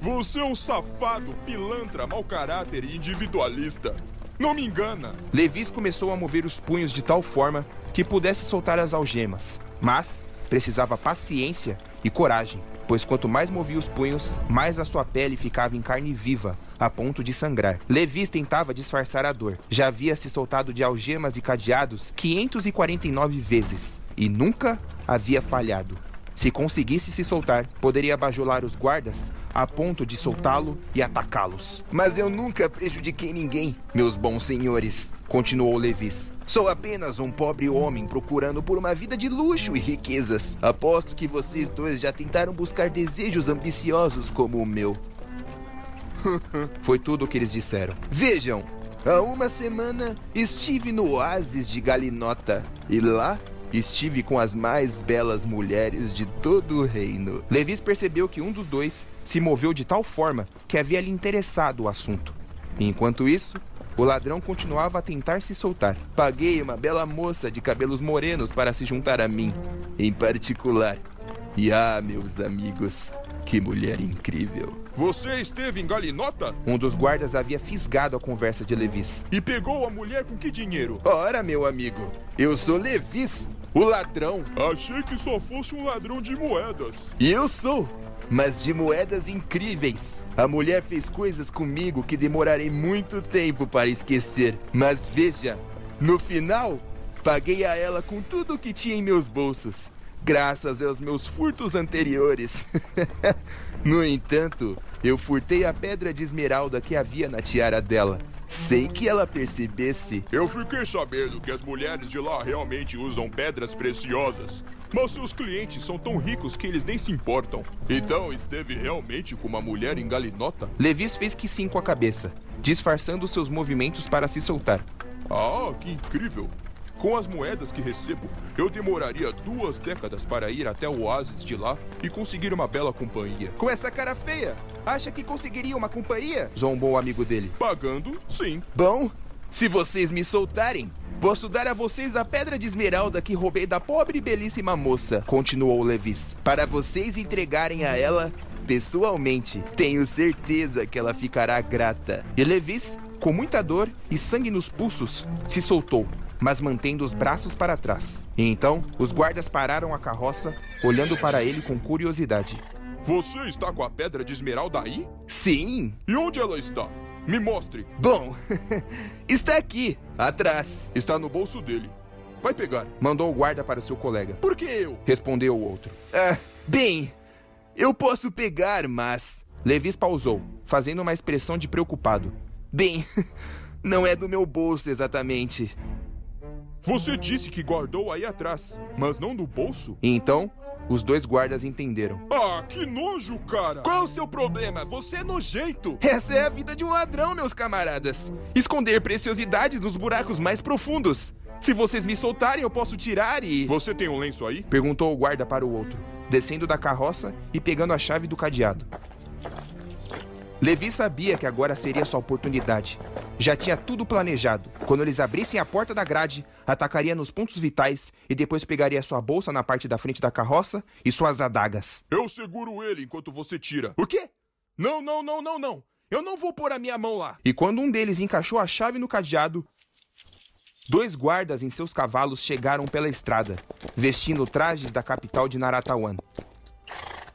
Você é um safado, pilantra, mau caráter e individualista. Não me engana. Levis começou a mover os punhos de tal forma que pudesse soltar as algemas, mas precisava paciência e coragem, pois quanto mais movia os punhos, mais a sua pele ficava em carne viva, a ponto de sangrar. Levis tentava disfarçar a dor. Já havia se soltado de algemas e cadeados quinhentas e quarenta e nove vezes, e nunca havia falhado. Se conseguisse se soltar, poderia bajular os guardas a ponto de soltá-lo e atacá-los. Mas eu nunca prejudiquei ninguém, meus bons senhores, continuou Levis. Sou apenas um pobre homem procurando por uma vida de luxo e riquezas. Aposto que vocês dois já tentaram buscar desejos ambiciosos como o meu. Foi tudo o que eles disseram. Vejam, há uma semana estive no oásis de Galinota e lá estive com as mais belas mulheres de todo o reino. Levis percebeu que um dos dois se moveu de tal forma que havia lhe interessado o assunto. Enquanto isso, O ladrão continuava a tentar se soltar. Paguei uma bela moça de cabelos morenos para se juntar a mim, em particular. E ah, meus amigos, que mulher incrível. Você esteve em Galinota? Um dos guardas havia fisgado a conversa de Levis. E pegou a mulher com que dinheiro? Ora, meu amigo, eu sou Levis, o ladrão. Achei que só fosse um ladrão de moedas. Eu sou, mas de moedas incríveis. A mulher fez coisas comigo que demorarei muito tempo para esquecer. Mas veja, no final, paguei a ela com tudo o que tinha em meus bolsos, graças aos meus furtos anteriores. No entanto, eu furtei a pedra de esmeralda que havia na tiara dela, sem que ela percebesse. Eu fiquei sabendo que as mulheres de lá realmente usam pedras preciosas, mas seus clientes são tão ricos que eles nem se importam. Então esteve realmente com uma mulher em Galinota? Levis fez que sim com a cabeça, disfarçando seus movimentos para se soltar. Ah, que incrível! Com as moedas que recebo, eu demoraria duas décadas para ir até o oásis de lá e conseguir uma bela companhia. Com essa cara feia, acha que conseguiria uma companhia? Zombou o amigo dele. Pagando, sim. Bom, se vocês me soltarem, posso dar a vocês a pedra de esmeralda que roubei da pobre e belíssima moça, continuou Levis, para vocês entregarem a ela pessoalmente. Tenho certeza que ela ficará grata. E Levis, com muita dor e sangue nos pulsos, se soltou, mas mantendo os braços para trás. E então, os guardas pararam a carroça, olhando para ele com curiosidade. Você está com a pedra de esmeralda aí? Sim. E onde ela está? Me mostre. Bom, está aqui, atrás. Está no bolso dele. Vai pegar. Mandou o guarda para o seu colega. Por que eu? Respondeu o outro. Ah, bem, eu posso pegar, mas... Levis pausou, fazendo uma expressão de preocupado. Bem, não é do meu bolso exatamente. Você disse que guardou aí atrás, mas não do bolso? E então, os dois guardas entenderam. Ah, que nojo, cara! Qual o seu problema? Você é nojento! Essa é a vida de um ladrão, meus camaradas. Esconder preciosidades nos buracos mais profundos. Se vocês me soltarem, eu posso tirar e... Você tem um lenço aí? Perguntou o guarda para o outro, descendo da carroça e pegando a chave do cadeado. Levi sabia que agora seria sua oportunidade. Já tinha tudo planejado. Quando eles abrissem a porta da grade, atacaria nos pontos vitais e depois pegaria sua bolsa na parte da frente da carroça e suas adagas. Eu seguro ele enquanto você tira. O quê? Não, não, não, não, não. Eu não vou pôr a minha mão lá. E quando um deles encaixou a chave no cadeado, dois guardas em seus cavalos chegaram pela estrada, vestindo trajes da capital de Naratawan.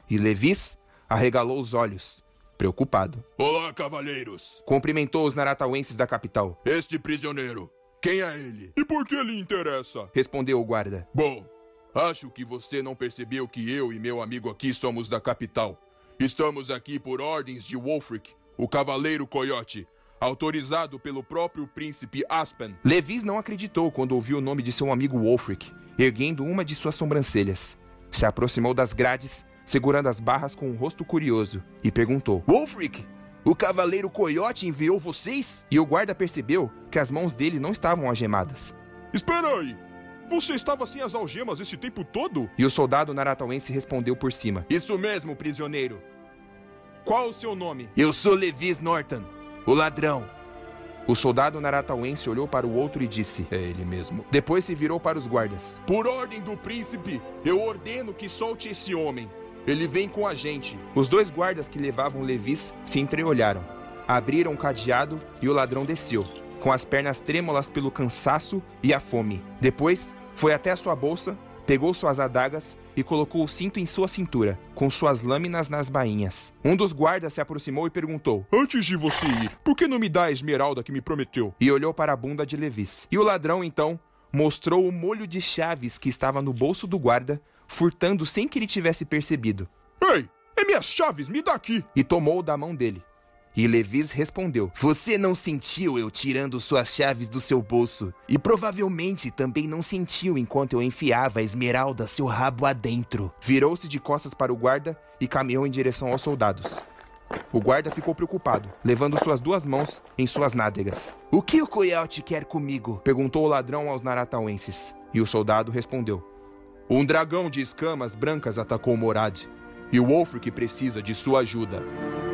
E Levis arregalou os olhos, preocupado. Olá, cavaleiros! Cumprimentou os naratauenses da capital. Este prisioneiro, quem é ele? E por que lhe interessa? Respondeu o guarda. Bom, acho que você não percebeu que eu e meu amigo aqui somos da capital. Estamos aqui por ordens de Wolfric, o Cavaleiro Coyote, autorizado pelo próprio príncipe Aspen. Levis não acreditou quando ouviu o nome de seu amigo Wolfric, erguendo uma de suas sobrancelhas. Se aproximou das grades, segurando as barras com um rosto curioso, e perguntou... Wolfric, o Cavaleiro Coyote enviou vocês? E o guarda percebeu que as mãos dele não estavam algemadas. Espera aí! Você estava sem as algemas esse tempo todo? E o soldado naratauense respondeu por cima. Isso mesmo, prisioneiro. Qual o seu nome? Eu sou Levis Norton, o ladrão. O soldado naratauense olhou para o outro e disse... É ele mesmo. Depois se virou para os guardas. Por ordem do príncipe, eu ordeno que solte esse homem. Ele vem com a gente. Os dois guardas que levavam Levis se entreolharam. Abriram o cadeado e o ladrão desceu, com as pernas trêmulas pelo cansaço e a fome. Depois, foi até a sua bolsa, pegou suas adagas e colocou o cinto em sua cintura, com suas lâminas nas bainhas. Um dos guardas se aproximou e perguntou... Antes de você ir, por que não me dá a esmeralda que me prometeu? E olhou para a bunda de Levis. E o ladrão, então, mostrou o molho de chaves que estava no bolso do guarda, furtando sem que ele tivesse percebido. Ei, é minhas chaves, me dá aqui! E tomou da mão dele. E Levis respondeu. Você não sentiu eu tirando suas chaves do seu bolso. E provavelmente também não sentiu enquanto eu enfiava a esmeralda seu rabo adentro. Virou-se de costas para o guarda e caminhou em direção aos soldados. O guarda ficou preocupado, levando suas duas mãos em suas nádegas. O que o coiote quer comigo? Perguntou o ladrão aos naratauenses. E o soldado respondeu. Um dragão de escamas brancas atacou Morad, e Wolfric precisa de sua ajuda.